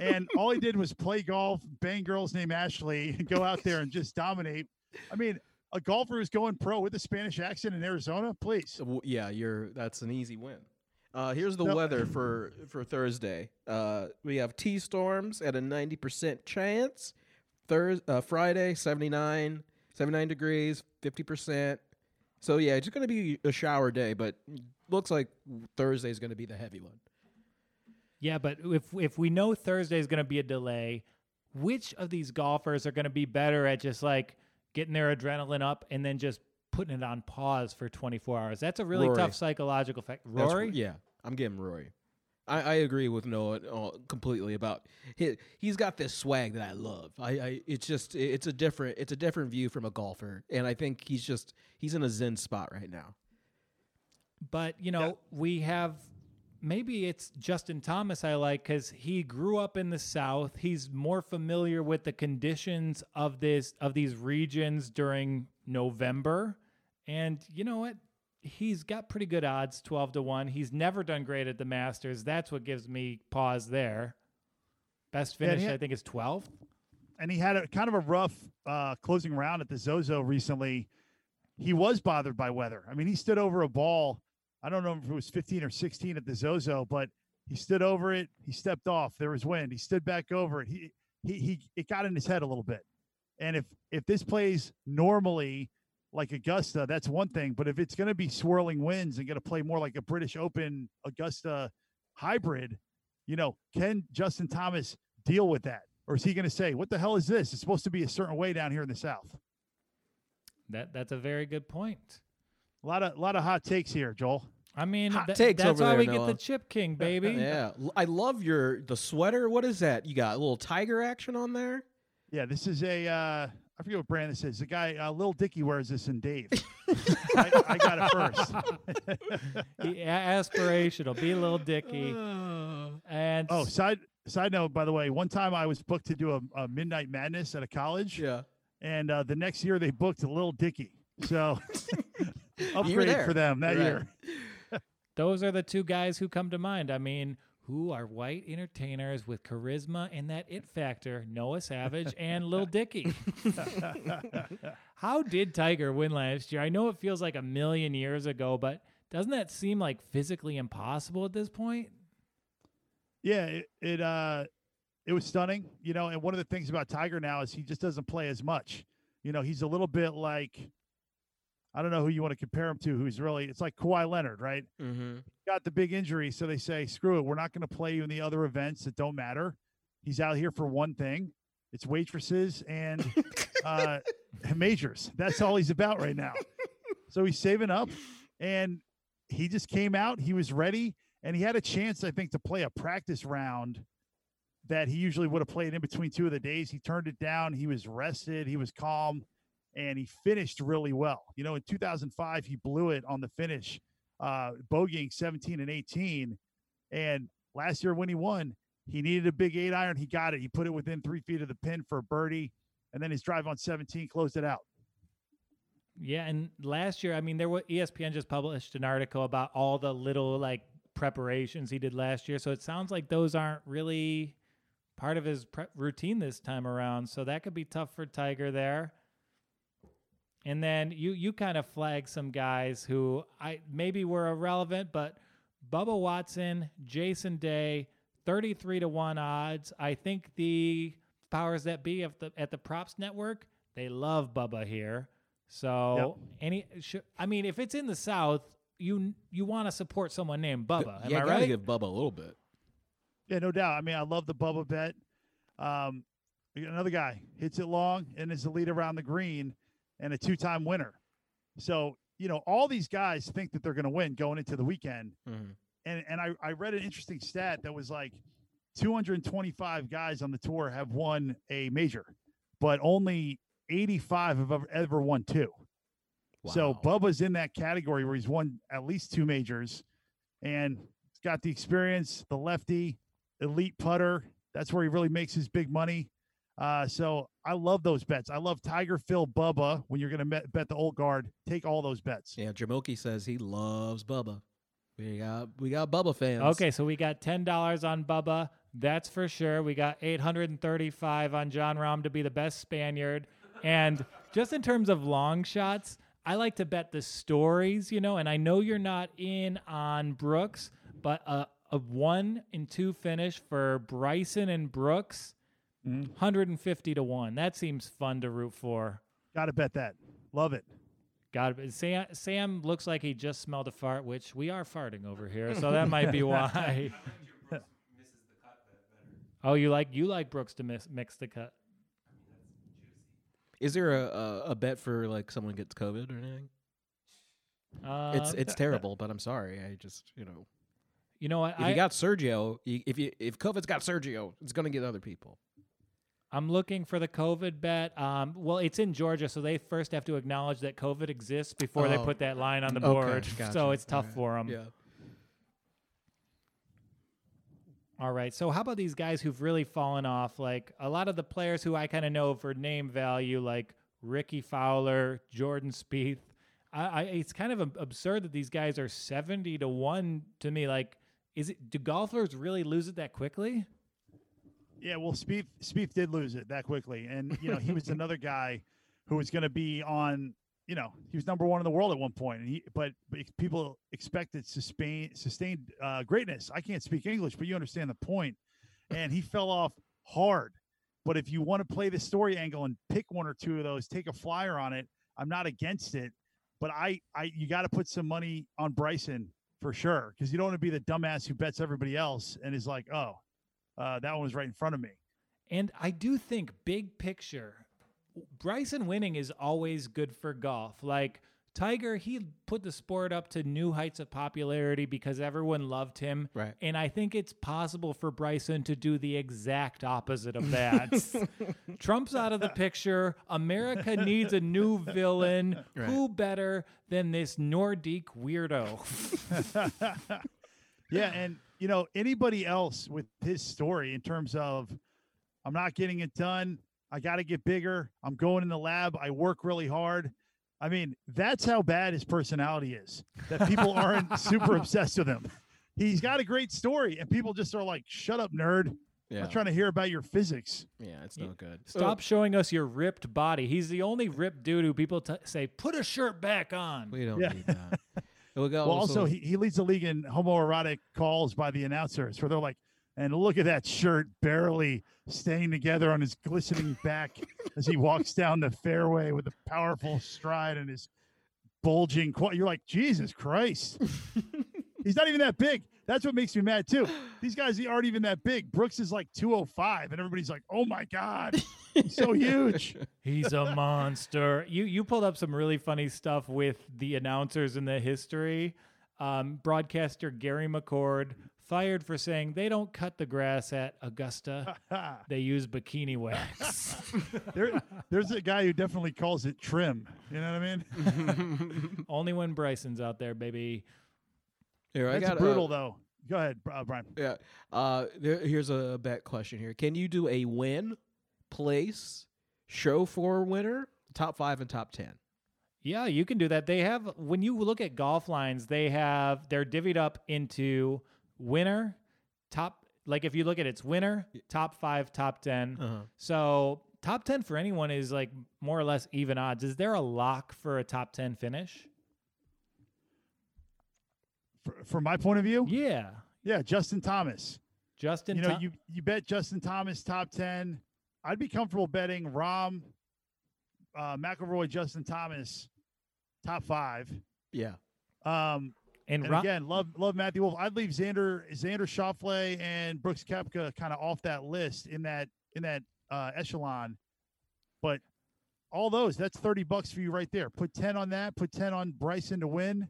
and all he did was play golf, bang girls named Ashley, and go out there and just dominate. I mean, a golfer who's going pro with a Spanish accent in Arizona, please. Yeah, that's an easy win. Here's the weather for Thursday. We have T-storms at a 90% chance. Friday, 79 degrees, 50%. So, yeah, it's just going to be a shower day, but looks like Thursday's going to be the heavy one. Yeah, but if we know Thursday's going to be a delay, which of these golfers are going to be better at just, like, getting their adrenaline up and then just putting it on pause for 24 hours? That's a really tough psychological fact. Rory? Yeah, I'm getting Rory. I agree with Noah completely about he's got this swag that I love. It's a different view from a golfer, and I think he's in a zen spot right now. But, you know, we have maybe it's Justin Thomas I like because he grew up in the South. He's more familiar with the conditions of these regions during November. And you know what? He's got pretty good odds, 12-1. He's never done great at the Masters. That's what gives me pause there. Best finish, I think, is 12th. And he had a kind of a rough closing round at the Zozo recently. He was bothered by weather. I mean, he stood over a ball. I don't know if it was 15 or 16 at the Zozo, but he stood over it. He stepped off. There was wind. He stood back over it. It got in his head a little bit. And if this plays normally like Augusta, that's one thing. But if it's going to be swirling winds and going to play more like a British Open Augusta hybrid, you know, can Justin Thomas deal with that? Or is he going to say, what the hell is this? It's supposed to be a certain way down here in the South. That's a very good point. A lot of hot takes here, Joel. I mean, that's why we get the Chip King, baby. Yeah. I love the sweater. What is that? You got a little tiger action on there? Yeah, this is I forget what brand this is. The guy, Lil Dicky, wears this in Dave. I got it first. Aspirational. Be Lil Dicky. Side note, by the way, one time I was booked to do a Midnight Madness at a college. Yeah. And the next year they booked Lil Dicky. So upgrade for them that year. Those are the two guys who come to mind. I mean, who are white entertainers with charisma and that it factor, Noah Savage and Lil Dicky. How did Tiger win last year? I know it feels like a million years ago, but doesn't that seem like physically impossible at this point? Yeah, it was stunning. You know, and one of the things about Tiger now is he just doesn't play as much. You know, he's a little bit like, I don't know who you want to compare him to, it's like Kawhi Leonard, right? Mm-hmm. Got the big injury, so they say, screw it, we're not going to play you in the other events that don't matter. He's out here for one thing. It's waitresses and majors. That's all he's about right now. So he's saving up, and he just came out. He was ready, and he had a chance, I think, to play a practice round that he usually would have played in between two of the days. He turned it down. He was rested. He was calm. And he finished really well. You know, in 2005, he blew it on the finish, bogeying 17 and 18. And last year when he won, he needed a big 8-iron. He got it. He put it within 3 feet of the pin for a birdie. And then his drive on 17 closed it out. Yeah, and last year, I mean, ESPN just published an article about all the little, like, preparations he did last year. So it sounds like those aren't really part of his routine this time around. So that could be tough for Tiger there. And then you kind of flag some guys who maybe were irrelevant, but Bubba Watson, Jason Day, 33-1 odds. I think the powers that be at the Props Network, they love Bubba here. So if it's in the South, you want to support someone named Bubba. Am I right? I gotta give Bubba a little bit. Yeah, no doubt. I mean, I love the Bubba bet. Another guy hits it long and is the lead around the green. And a two-time winner. So, you know, all these guys think that they're going to win going into the weekend. Mm-hmm. And I read an interesting stat that was like 225 guys on the tour have won a major, but only 85 have ever won two. Wow. So Bubba's in that category where he's won at least two majors, and he's got the experience, the lefty, elite putter. That's where he really makes his big money. So I love those bets. I love Tiger, Phil, Bubba. When you're going to bet the old guard, take all those bets. Yeah, Jamilke says he loves Bubba. We got Bubba fans. Okay, so we got $10 on Bubba. That's for sure. We got 835 on John Rahm to be the best Spaniard. And just in terms of long shots, I like to bet the stories, you know, and I know you're not in on Brooks, but a 1-2 finish for Bryson and Brooks, 150 to 1. That seems fun to root for. Got to bet that. Love it. Got it. Sam looks like he just smelled a fart, which we are farting over here, so that might be why. Oh, you like Brooks to mix the cut. Is there a bet for like someone gets COVID or anything? It's terrible, but I'm sorry. I just you know what? If you got Sergio, if COVID's got Sergio, it's gonna get other people. I'm looking for the COVID bet. Well, it's in Georgia, so they first have to acknowledge that COVID exists before they put that line on the board. Okay, gotcha. So it's tough for them. Yeah. All right. So how about these guys who've really fallen off? Like a lot of the players who I kind of know for name value, like Ricky Fowler, Jordan Spieth. It's kind of absurd that these guys are 70 to 1 to me. Like, do golfers really lose it that quickly? Yeah, well, Spieth did lose it that quickly, and he was another guy who was going to be on. He was number one in the world at one point, and but people expected sustained greatness. I can't speak English, but you understand the point. And he fell off hard. But if you want to play the story angle and pick one or two of those, take a flyer on it. I'm not against it, but you got to put some money on Bryson for sure, because you don't want to be the dumbass who bets everybody else and is like, oh. That one was right in front of me. And I do think, big picture, Bryson winning is always good for golf. Like Tiger, he put the sport up to new heights of popularity because everyone loved him. Right. And I think it's possible for Bryson to do the exact opposite of that. Trump's out of the picture. America needs a new villain. Right. Who better than this Nordique weirdo? Yeah, and anybody else with his story in terms of, I'm not getting it done, I got to get bigger, I'm going in the lab, I work really hard. I mean, that's how bad his personality is, that people aren't super obsessed with him. He's got a great story, and people just are like, shut up, nerd. Yeah. I'm trying to hear about your physics. Yeah, it's not good. Stop showing us your ripped body. He's the only ripped dude who people say, put a shirt back on. We don't need that. Well, also, he leads the league in homoerotic calls by the announcers, where they're like, and look at that shirt barely staying together on his glistening back as he walks down the fairway with a powerful stride and his bulging quad. You're like, Jesus Christ. He's not even that big. That's what makes me mad, too. These guys aren't even that big. Brooks is like 205, and everybody's like, oh, my God. He's so huge. He's a monster. You pulled up some really funny stuff with the announcers in the history. Broadcaster Gary McCord fired for saying they don't cut the grass at Augusta. They use bikini wax. There's a guy who definitely calls it trim. You know what I mean? Only when Bryson's out there, baby. That's brutal, though. Go ahead, Brian. Yeah. Here's a bet question here. Can you do a win, place, show for winner, top 5 and top 10? Yeah, you can do that. They have, when you look at golf lines, they're divvied up into winner, top, like if you look at it's winner, top 5, top 10. Uh-huh. So top 10 for anyone is like more or less even odds. Is there a lock for a top 10 finish? From my point of view? Yeah. Yeah, Justin Thomas. You bet Justin Thomas top 10. I'd be comfortable betting Rahm, McIlroy, Justin Thomas top 5. Yeah. And again, love Matthew Wolf. I'd leave Xander Schauffele and Brooks Koepka kind of off that list in that echelon. But all those, that's $30 for you right there. Put 10 on that, put 10 on Bryson to win.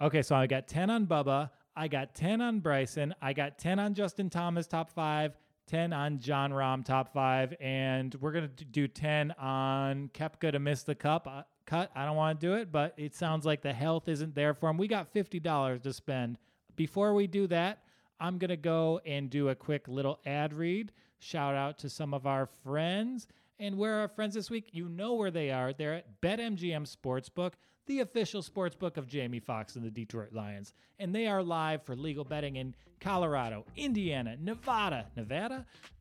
Okay, so I got 10 on Bubba. I got 10 on Bryson. I got 10 on Justin Thomas, top five, 10 on John Rahm, top five, and we're going to do 10 on Koepka to miss the cut. I don't want to do it, but it sounds like the health isn't there for him. We got $50 to spend. Before we do that, I'm going to go and do a quick little ad read. Shout out to some of our friends. And where are our friends this week? You know where they are. They're at BetMGM Sportsbook, the official sportsbook of Jamie Foxx and the Detroit Lions. And they are live for legal betting in Colorado, Indiana, Nevada,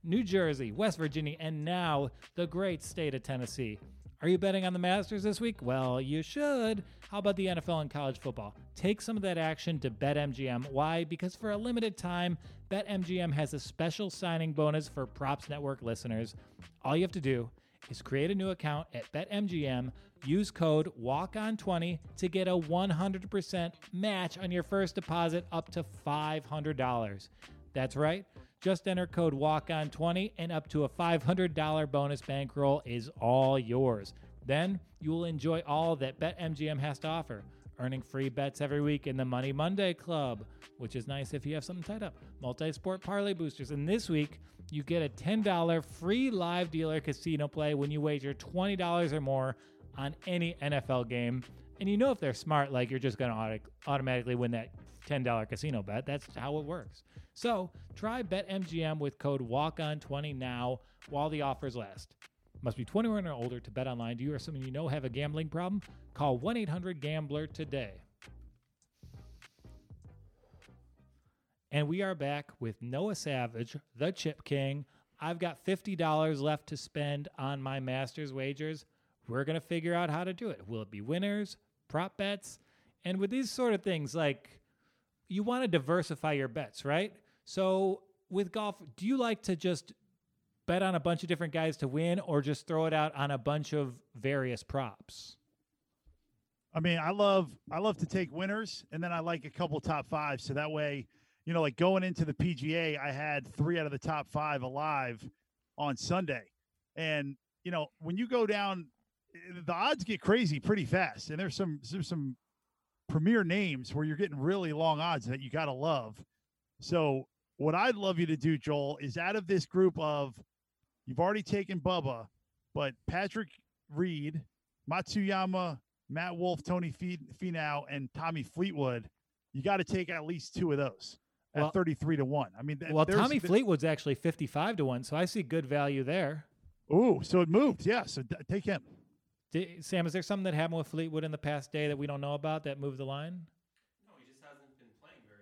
New Jersey, West Virginia, and now the great state of Tennessee. Are you betting on the Masters this week? Well, you should. How about the NFL and college football? Take some of that action to BetMGM. Why? Because for a limited time, BetMGM has a special signing bonus for Props Network listeners. All you have to do is create a new account at BetMGM, use code WALKON20 to get a 100% match on your first deposit up to $500. That's right. Just enter code WALKON20 and up to a $500 bonus bankroll is all yours. Then you will enjoy all that BetMGM has to offer, earning free bets every week in the Money Monday Club, which is nice if you have something tied up, multi-sport parlay boosters. And this week, you get a $10 free live dealer casino play when you wager $20 or more on any NFL game. And you know if they're smart, like you're just going to automatically win that $10 casino bet. That's how it works. So try BetMGM with code WALKON20 now while the offers last. Must be 21 or older to bet online. Do you or someone you know have a gambling problem? Call 1-800-GAMBLER today. And we are back with Noah Savage, the Chip King. I've got $50 left to spend on my Masters wagers. We're going to figure out how to do it. Will it be winners, prop bets? And with these sort of things, like, you want to diversify your bets, right? So with golf, do you like to just bet on a bunch of different guys to win or just throw it out on a bunch of various props? I mean, I love to take winners, and then I like a couple top fives. So that way, you know, like going into the PGA, I had 3 out of the top 5 alive on Sunday. And, you know, when you go down, the odds get crazy pretty fast. And there's some premier names where you're getting really long odds that you got to love. So what I'd love you to do, Joel, is out of this group of, you've already taken Bubba, but Patrick Reed, Matsuyama, Matt Wolff, Tony Finau, and Tommy Fleetwood, you got to take at least 2 of those at 33-1. I mean, Tommy Fleetwood's actually 55-1. So I see good value there. Oh, so it moved. Yeah. So take him. Sam, is there something that happened with Fleetwood in the past day that we don't know about that moved the line? No, he just hasn't been playing very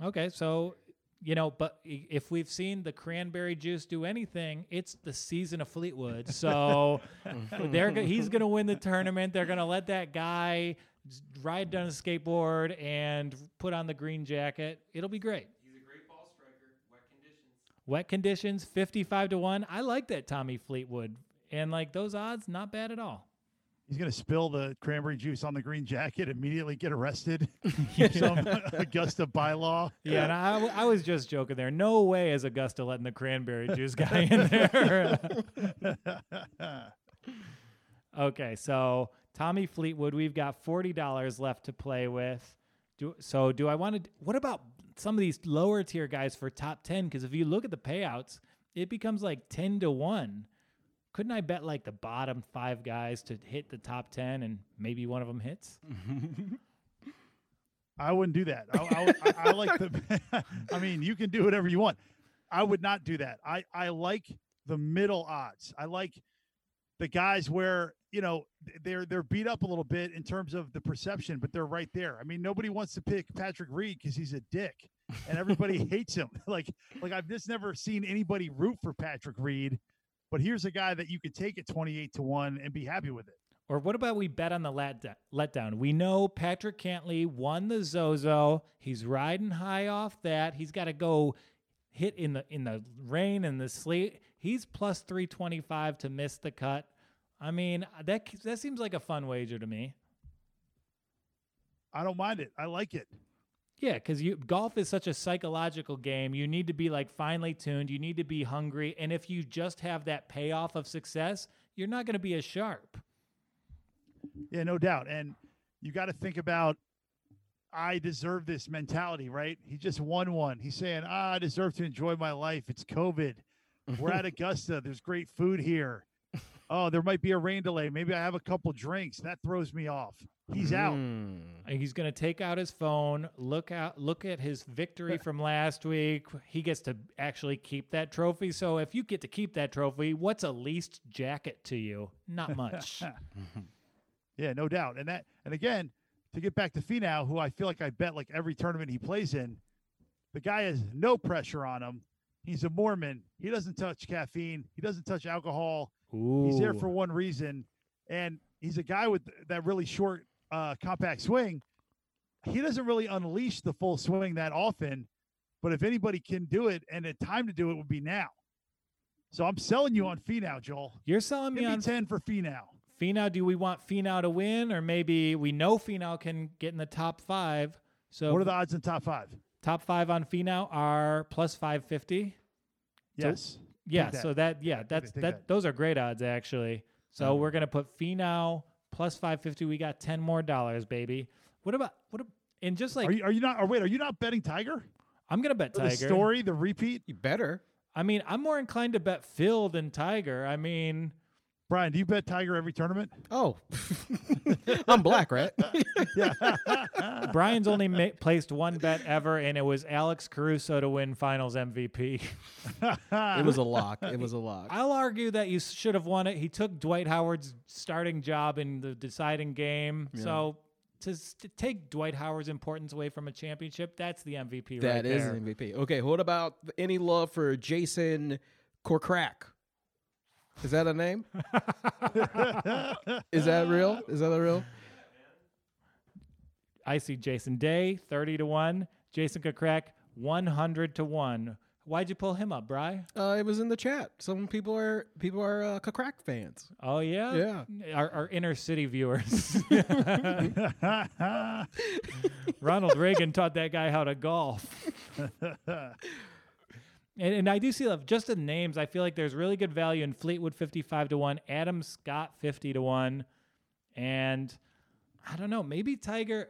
well. Okay, so, you know, but if we've seen the cranberry juice do anything, it's the season of Fleetwood. So he's going to win the tournament. They're going to let that guy ride down a skateboard and put on the green jacket. It'll be great. He's a great ball striker. Wet conditions, 55-1. I like that Tommy Fleetwood. And, like, those odds, not bad at all. He's going to spill the cranberry juice on the green jacket, immediately get arrested. Some Augusta bylaw. Yeah, and I was just joking there. No way is Augusta letting the cranberry juice guy in there. Okay, so Tommy Fleetwood, we've got $40 left to play with. Do I want to – what about some of these lower-tier guys for top 10? Because if you look at the payouts, it becomes like 10-1. Couldn't I bet like the bottom 5 guys to hit the top 10 and maybe one of them hits? I wouldn't do that. I like the, I mean, you can do whatever you want. I would not do that. I like the middle odds. I like the guys where, you know, they're beat up a little bit in terms of the perception, but they're right there. I mean, nobody wants to pick Patrick Reed because he's a dick and everybody hates him. Like I've just never seen anybody root for Patrick Reed. But here's a guy that you could take at 28-1 and be happy with it. Or what about we bet on the letdown? We know Patrick Cantlay won the Zozo. He's riding high off that. He's got to go hit in the rain and the sleet. He's plus 325 to miss the cut. I mean, that seems like a fun wager to me. I don't mind it. I like it. Yeah, because golf is such a psychological game. You need to be like finely tuned. You need to be hungry. And if you just have that payoff of success, you're not going to be as sharp. Yeah, no doubt. And you got to think about, I deserve this mentality, right? He just won one. He's saying, I deserve to enjoy my life. It's COVID. We're at Augusta. There's great food here. Oh, there might be a rain delay. Maybe I have a couple drinks. That throws me off. He's out. He's going to take out his phone, look at his victory from last week. He gets to actually keep that trophy. So if you get to keep that trophy, what's a least jacket to you? Not much. Yeah, no doubt. And again, to get back to Finau, who I feel like I bet like every tournament he plays in, the guy has no pressure on him. He's a Mormon. He doesn't touch caffeine. He doesn't touch alcohol. Ooh. He's there for one reason. And he's a guy with that really short, compact swing. He doesn't really unleash the full swing that often, but if anybody can do it and a time to do it would be now. So I'm selling you on Finau, Joel. You're selling me on 10 for Finau. Finau, do we want Finau to win? Or maybe we know Finau can get in the top five. So what are the odds in top five? Top five on Finau are plus 550. Yes. So, yeah. That. So that, yeah, that's that, that. Those are great odds actually. So we're going to put Finau plus 550. We got $10 more, baby. What about, and just like, are you not betting Tiger? I'm going to bet Tiger. The story, the repeat. You better. I mean, I'm more inclined to bet Phil than Tiger. I mean, Brian, do you bet Tiger every tournament? Oh, I'm black, right? Yeah. Brian's only placed one bet ever, and it was Alex Caruso to win Finals MVP. It was a lock. It was a lock. I'll argue that you should have won it. He took Dwight Howard's starting job in the deciding game. Yeah. So to take Dwight Howard's importance away from a championship, that's the MVP right there. That is an MVP. Okay, what about any love for Jason Korkrak? Is that a name? Is that real? Is that a real? I see Jason Day, 30-1. Jason Korkrak, 100-1. Why'd you pull him up, Bri? It was in the chat. Some people are Korkrak fans. Oh yeah, yeah. Our inner city viewers. Ronald Reagan taught that guy how to golf. And I do see love just the names. I feel like there's really good value in Fleetwood 55-1, Adam Scott 50-1, and I don't know, maybe Tiger's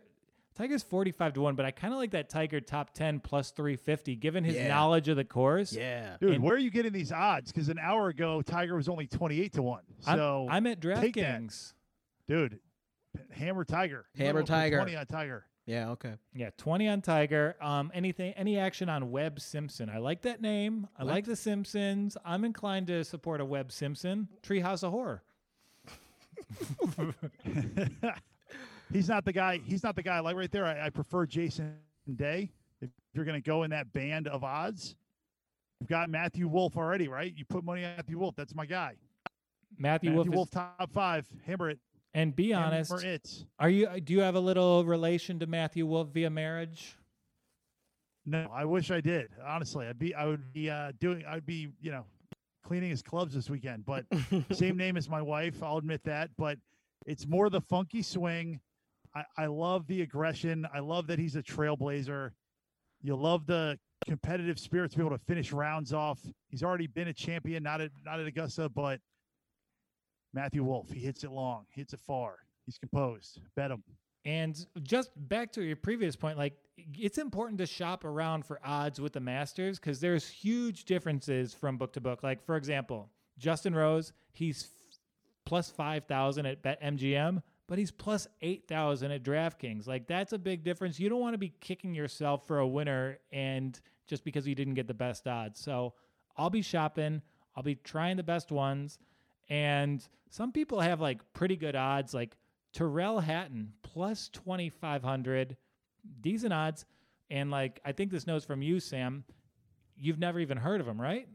45-1, but I kind of like that Tiger top 10 plus 350, given his knowledge of the course. Yeah, dude, where are you getting these odds? Because an hour ago Tiger was only 28-1. So I'm at DraftKings, dude. Hammer Tiger, 20 on Tiger. Yeah, okay. Yeah, 20 on Tiger. Any action on Webb Simpson? I like that name. I like The Simpsons. I'm inclined to support a Webb Simpson. Treehouse of Horror. He's not the guy. Like right there, I prefer Jason Day. If you're going to go in that band of odds, you've got Matthew Wolf already, right? You put money on Matthew Wolf. That's my guy. Matthew Wolf top five. Hammer it. And be honest, do you have a little relation to Matthew Wolf via marriage? No, I wish I did. Honestly, I would be cleaning his clubs this weekend, but same name as my wife. I'll admit that, but it's more the funky swing. I love the aggression. I love that he's a trailblazer. You love the competitive spirit to be able to finish rounds off. He's already been a champion, not at Augusta, but Matthew Wolf, he hits it long, hits it far. He's composed. Bet him. And just back to your previous point, like it's important to shop around for odds with the Masters because there's huge differences from book to book. Like, for example, Justin Rose, he's plus 5,000 at BetMGM, but he's plus 8,000 at DraftKings. Like, that's a big difference. You don't want to be kicking yourself for a winner and just because you didn't get the best odds. So I'll be shopping. I'll be trying the best ones. And some people have like pretty good odds, like Terrell Hatton plus 2,500, decent odds. And like, I think this knows from you, Sam, you've never even heard of him, right?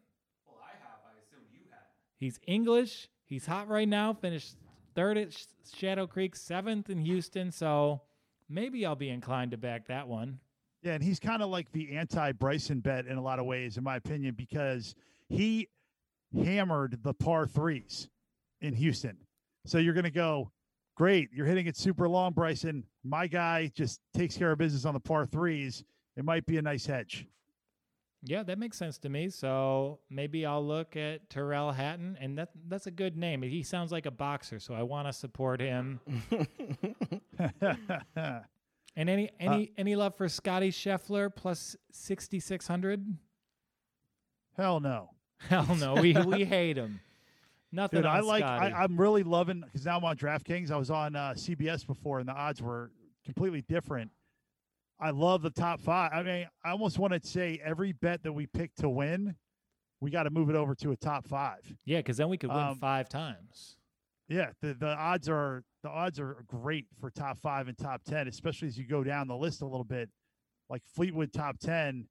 Well, I have. I assume you have. He's English. He's hot right now. Finished third at Shadow Creek, seventh in Houston. So maybe I'll be inclined to back that one. Yeah. And he's kind of like the anti-Bryson bet in a lot of ways, in my opinion, because he hammered the par threes in Houston. So you're going to go, great, you're hitting it super long, Bryson. My guy just takes care of business on the par threes. It might be a nice hedge. Yeah, that makes sense to me. So maybe I'll look at Terrell Hatton, and that's a good name. He sounds like a boxer, so I want to support him. And any love for Scotty Scheffler plus 6,600? Hell no. Hell no. We hate him. Nothing. Dude, I'm really loving, because now I'm on DraftKings. I was on CBS before, and the odds were completely different. I love the top five. I mean, I almost want to say every bet that we pick to win, we got to move it over to a top five. Yeah, because then we could win 5 times. Yeah, the odds are great for top 5 and top 10, especially as you go down the list a little bit. Like Fleetwood top 10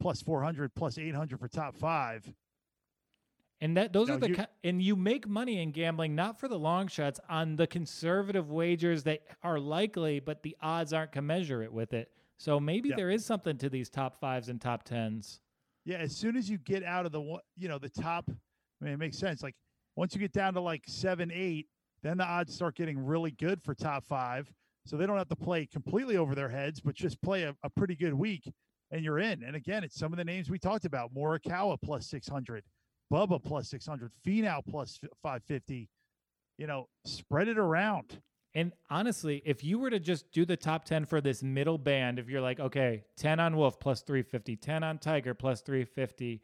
plus 400 plus 800 for top 5. And and you make money in gambling, not for the long shots, on the conservative wagers that are likely, but the odds aren't commensurate with it. So maybe there is something to these top 5s and top 10s. Yeah, as soon as you get out of the top, I mean, it makes sense. Like once you get down to like 7, 8, then the odds start getting really good for top 5. So they don't have to play completely over their heads, but just play a pretty good week and you're in. And again, it's some of the names we talked about. Morikawa plus 600. Bubba plus 600, Finau plus 550, spread it around. And honestly, if you were to just do the top 10 for this middle band, if you're like, okay, 10 on Wolf plus 350, 10 on Tiger plus 350,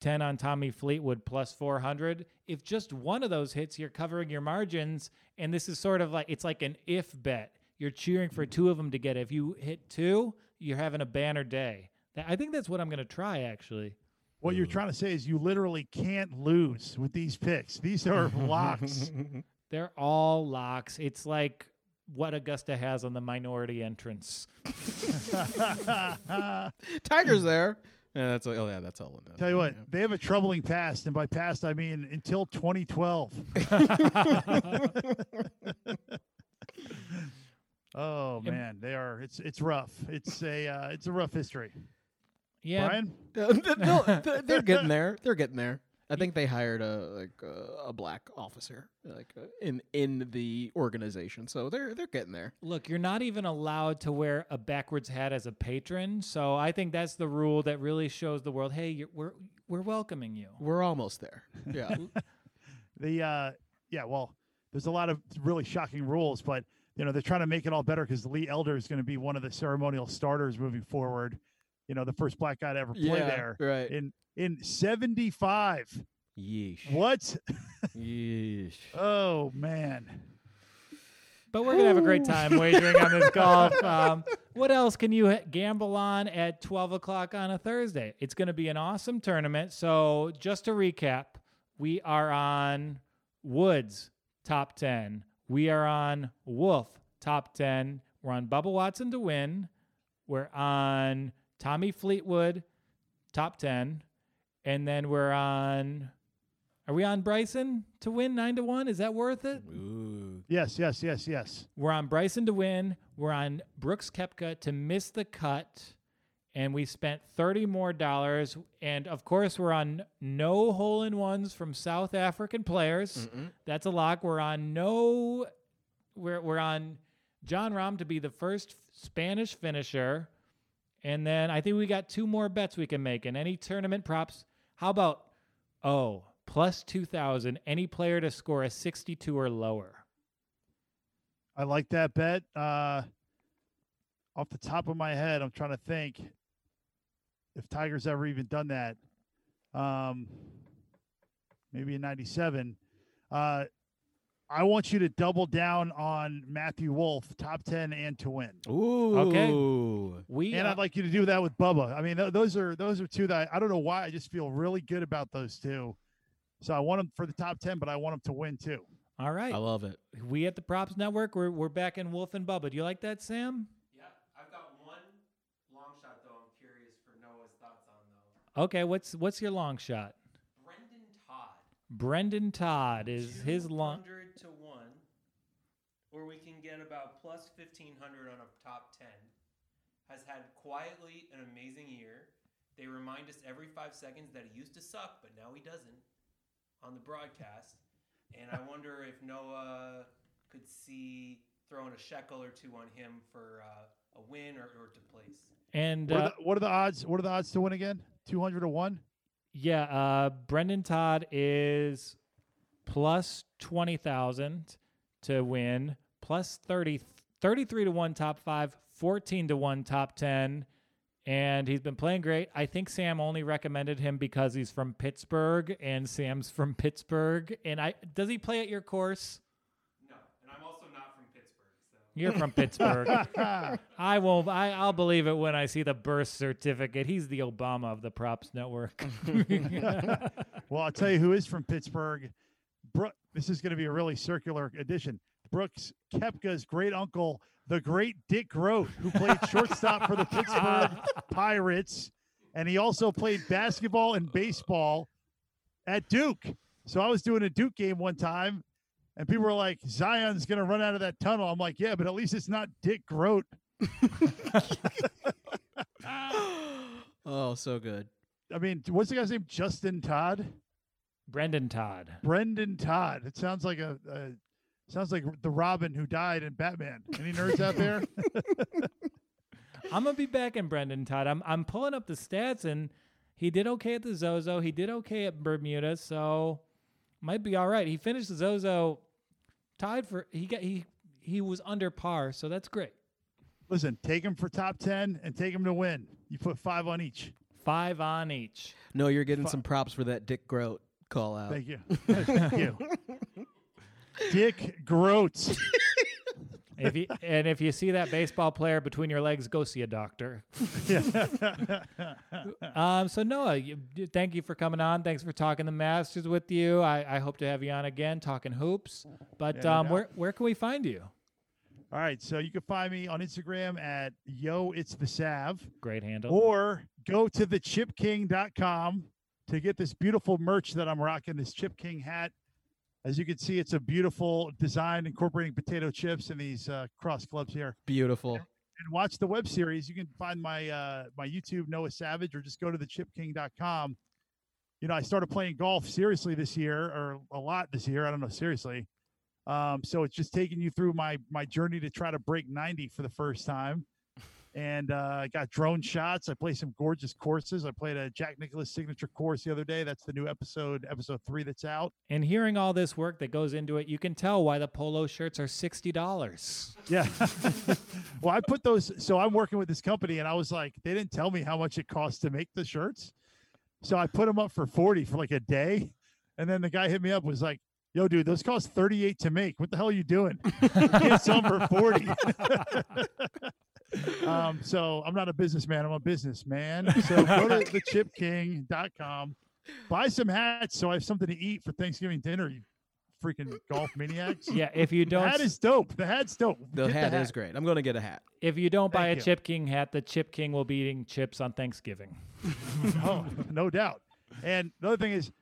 10 on Tommy Fleetwood plus 400, if just one of those hits, you're covering your margins. And this is sort of like, it's like an if bet. You're cheering for 2 of them to get it. If you hit 2, you're having a banner day. I think that's what I'm going to try, actually. What you're trying to say is you literally can't lose with these picks. These are locks. They're all locks. It's like what Augusta has on the minority entrance. Tiger's there. Yeah, that's all. Tell you what, they have a troubling past, and by past I mean until 2012. Oh man, they are. It's rough. It's a rough history. Yeah, Brian? They're getting there. I think they hired a black officer in the organization, so they're getting there. Look, you're not even allowed to wear a backwards hat as a patron, so I think that's the rule that really shows the world, hey, we're welcoming you. We're almost there. Yeah. Well, there's a lot of really shocking rules, but they're trying to make it all better because Lee Elder is going to be one of the ceremonial starters moving forward. The first black guy to ever play there, right? In 75. Yeesh. What? Yeesh. Oh man. But we're gonna have a great time wagering on this golf. What else can you gamble on at 12:00 on a Thursday? It's gonna be an awesome tournament. So just to recap, we are on Woods top 10. We are on Wolf top 10. We're on Bubba Watson to win. We're on Tommy Fleetwood, top 10. And then are we on Bryson to win 9-1? Is that worth it? Ooh. Yes. We're on Bryson to win. We're on Brooks Koepka to miss the cut. And we spent $30 more. And of course, we're on no hole-in-ones from South African players. Mm-mm. That's a lock. We're on John Rahm to be the first Spanish finisher. And then I think we got 2 more bets we can make in any tournament props. How about, plus 2,000, any player to score a 62 or lower? I like that bet. Off the top of my head, I'm trying to think if Tiger's ever even done that. Maybe in 97. I want you to double down on Matthew Wolf, top 10 and to win. Ooh. Okay. I'd like you to do that with Bubba. I mean, those are 2 that I don't know why. I just feel really good about those 2. So I want them for the top 10, but I want them to win too. All right. I love it. We at the Props Network, we're back in Wolf and Bubba. Do you like that, Sam? Yeah. I've got one long shot, though. I'm curious for Noah's thoughts on though. Okay. What's your long shot? Brendan Todd is his long 100 to 1, or we can get about plus 1,500 on a top 10. Has had quietly an amazing year. They remind us every 5 seconds that he used to suck, but now he doesn't on the broadcast. And I wonder if Noah could see throwing a shekel or 2 on him for a win or to place. And what are the odds? What are the odds to win again? 200 to 1. Yeah, Brendan Todd is plus 20,000 to win, plus 33 to 1 top 5, 14-1 top 10, and he's been playing great. I think Sam only recommended him because he's from Pittsburgh, and Sam's from Pittsburgh. And does he play at your course? No, and I'm also not from Pittsburgh. So. You're from Pittsburgh. I won't. I'll believe it when I see the birth certificate. He's the Obama of the Props Network. Well, I'll tell you who is from Pittsburgh. This is going to be a really circular edition. Brooks Koepka's great uncle, the great Dick Grote, who played shortstop for the Pittsburgh Pirates, and he also played basketball and baseball at Duke. So I was doing a Duke game one time, and people were like, Zion's going to run out of that tunnel. I'm like, yeah, but at least it's not Dick Grote. Oh, so good. I mean, what's the guy's name? Justin Todd? Brendan Todd. Brendan Todd. It sounds like sounds like the Robin who died in Batman. Any nerds out there? I'm going to be back in Brendan Todd. I'm pulling up the stats, and he did okay at the Zozo. He did okay at Bermuda, so might be all right. He finished the Zozo tied for – he was under par, so that's great. Listen, take him for top 10 and take him to win. You put 5 on each. 5 on each. No, you're getting some props for that Dick Grote call out. Thank you. Thank you. Dick Grote. If you see that baseball player between your legs, go see a doctor. So Noah, thank you for coming on. Thanks for talking the Masters with you. I hope to have you on again talking hoops. But where can we find you? All right, so you can find me on Instagram at Yo It's the Sav. Great handle. Or go to thechipking.com to get this beautiful merch that I'm rocking. This Chip King hat. As you can see, it's a beautiful design incorporating potato chips and these cross clubs here. Beautiful. And watch the web series. You can find my my YouTube, Noah Savage, or just go to thechipking.com. You know, I started playing golf seriously this year, or a lot this year. I don't know, seriously. So it's just taking you through my journey to try to break 90 for the first time. And I got drone shots. I play some gorgeous courses. I played a Jack Nicklaus signature course the other day. That's the new episode 3 that's out. And hearing all this work that goes into it, you can tell why the polo shirts are $60. Yeah. Well, I put those. So I'm working with this company, and I was like, they didn't tell me how much it costs to make the shirts. So I put them up for 40 for like a day. And then the guy hit me up, was like, yo, dude, those cost 38 to make. What the hell are you doing? You can't sell them for 40. So I'm not a businessman, I'm a businessman. So go to thechipking.com, buy some hats so I have something to eat for Thanksgiving dinner, you freaking golf maniacs. Yeah, if you don't. The hat is dope. The hat's dope. The hat is great. I'm going to get a hat. If you don't buy a Chip King hat, the Chip King will be eating chips on Thanksgiving. Oh, no doubt. And the other thing is,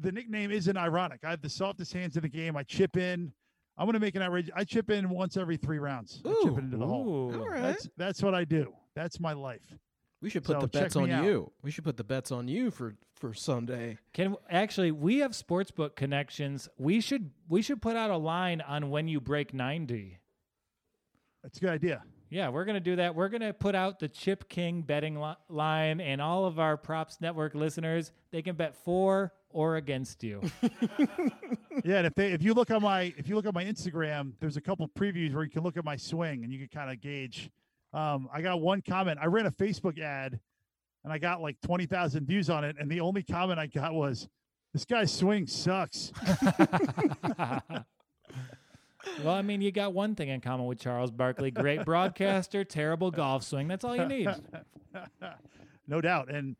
the nickname isn't ironic. I have the softest hands in the game. I chip in. I'm going to make an outrageous. I chip in once every 3 rounds. Ooh, I chip it into the hole. All right. That's what I do. That's my life. We should put the bets on you. We should put the bets on you for Sunday. Actually, we have sportsbook connections. We should put out a line on when you break 90. That's a good idea. Yeah, we're going to do that. We're going to put out the Chip King betting line, and all of our Props Network listeners, they can bet for or against you. Yeah, and if you look at my Instagram, there's a couple previews where you can look at my swing and you can kind of gauge. I got one comment. I ran a Facebook ad and I got like 20,000 views on it, and the only comment I got was, "This guy's swing sucks." Well, I mean, you got one thing in common with Charles Barkley: great broadcaster, terrible golf swing. That's all you need. No doubt. And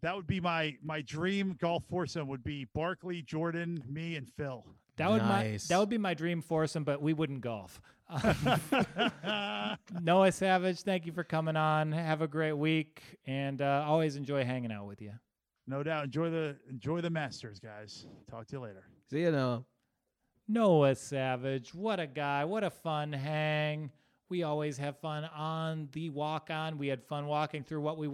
that would be my dream golf foursome would be Barkley, Jordan, me, and Phil. That would be my dream foursome, but we wouldn't golf. Noah Savage, thank you for coming on. Have a great week, and always enjoy hanging out with you. No doubt. Enjoy the Masters, guys. Talk to you later. See you, Noah. Noah Savage, what a guy. What a fun hang. We always have fun on the walk on. We had fun walking through what we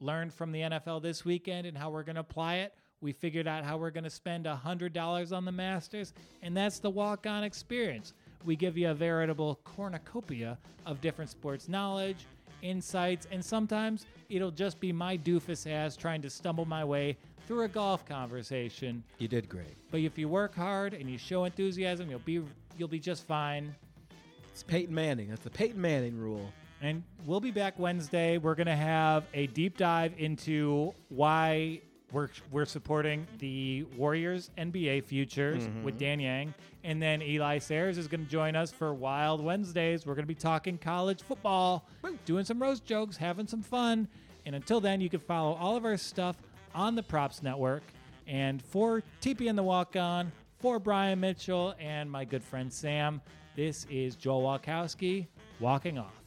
learned from the NFL this weekend and how we're going to apply it. We figured out how we're going to spend $100 on the Masters, and that's the walk on experience. We give you a veritable cornucopia of different sports knowledge, insights, and sometimes it'll just be my doofus ass trying to stumble my way through a golf conversation. You did great. But if you work hard and you show enthusiasm, you'll be just fine. It's Peyton Manning. That's the Peyton Manning rule. And we'll be back Wednesday. We're going to have a deep dive into why we're supporting the Warriors NBA futures with Dan Yang. And then Eli Sayers is going to join us for Wild Wednesdays. We're going to be talking college football, doing some roast jokes, having some fun. And until then, you can follow all of our stuff on the Props Network. And for TPN The Walk On, for Brian Mitchell and my good friend Sam, this is Joel Wolkowski walking off.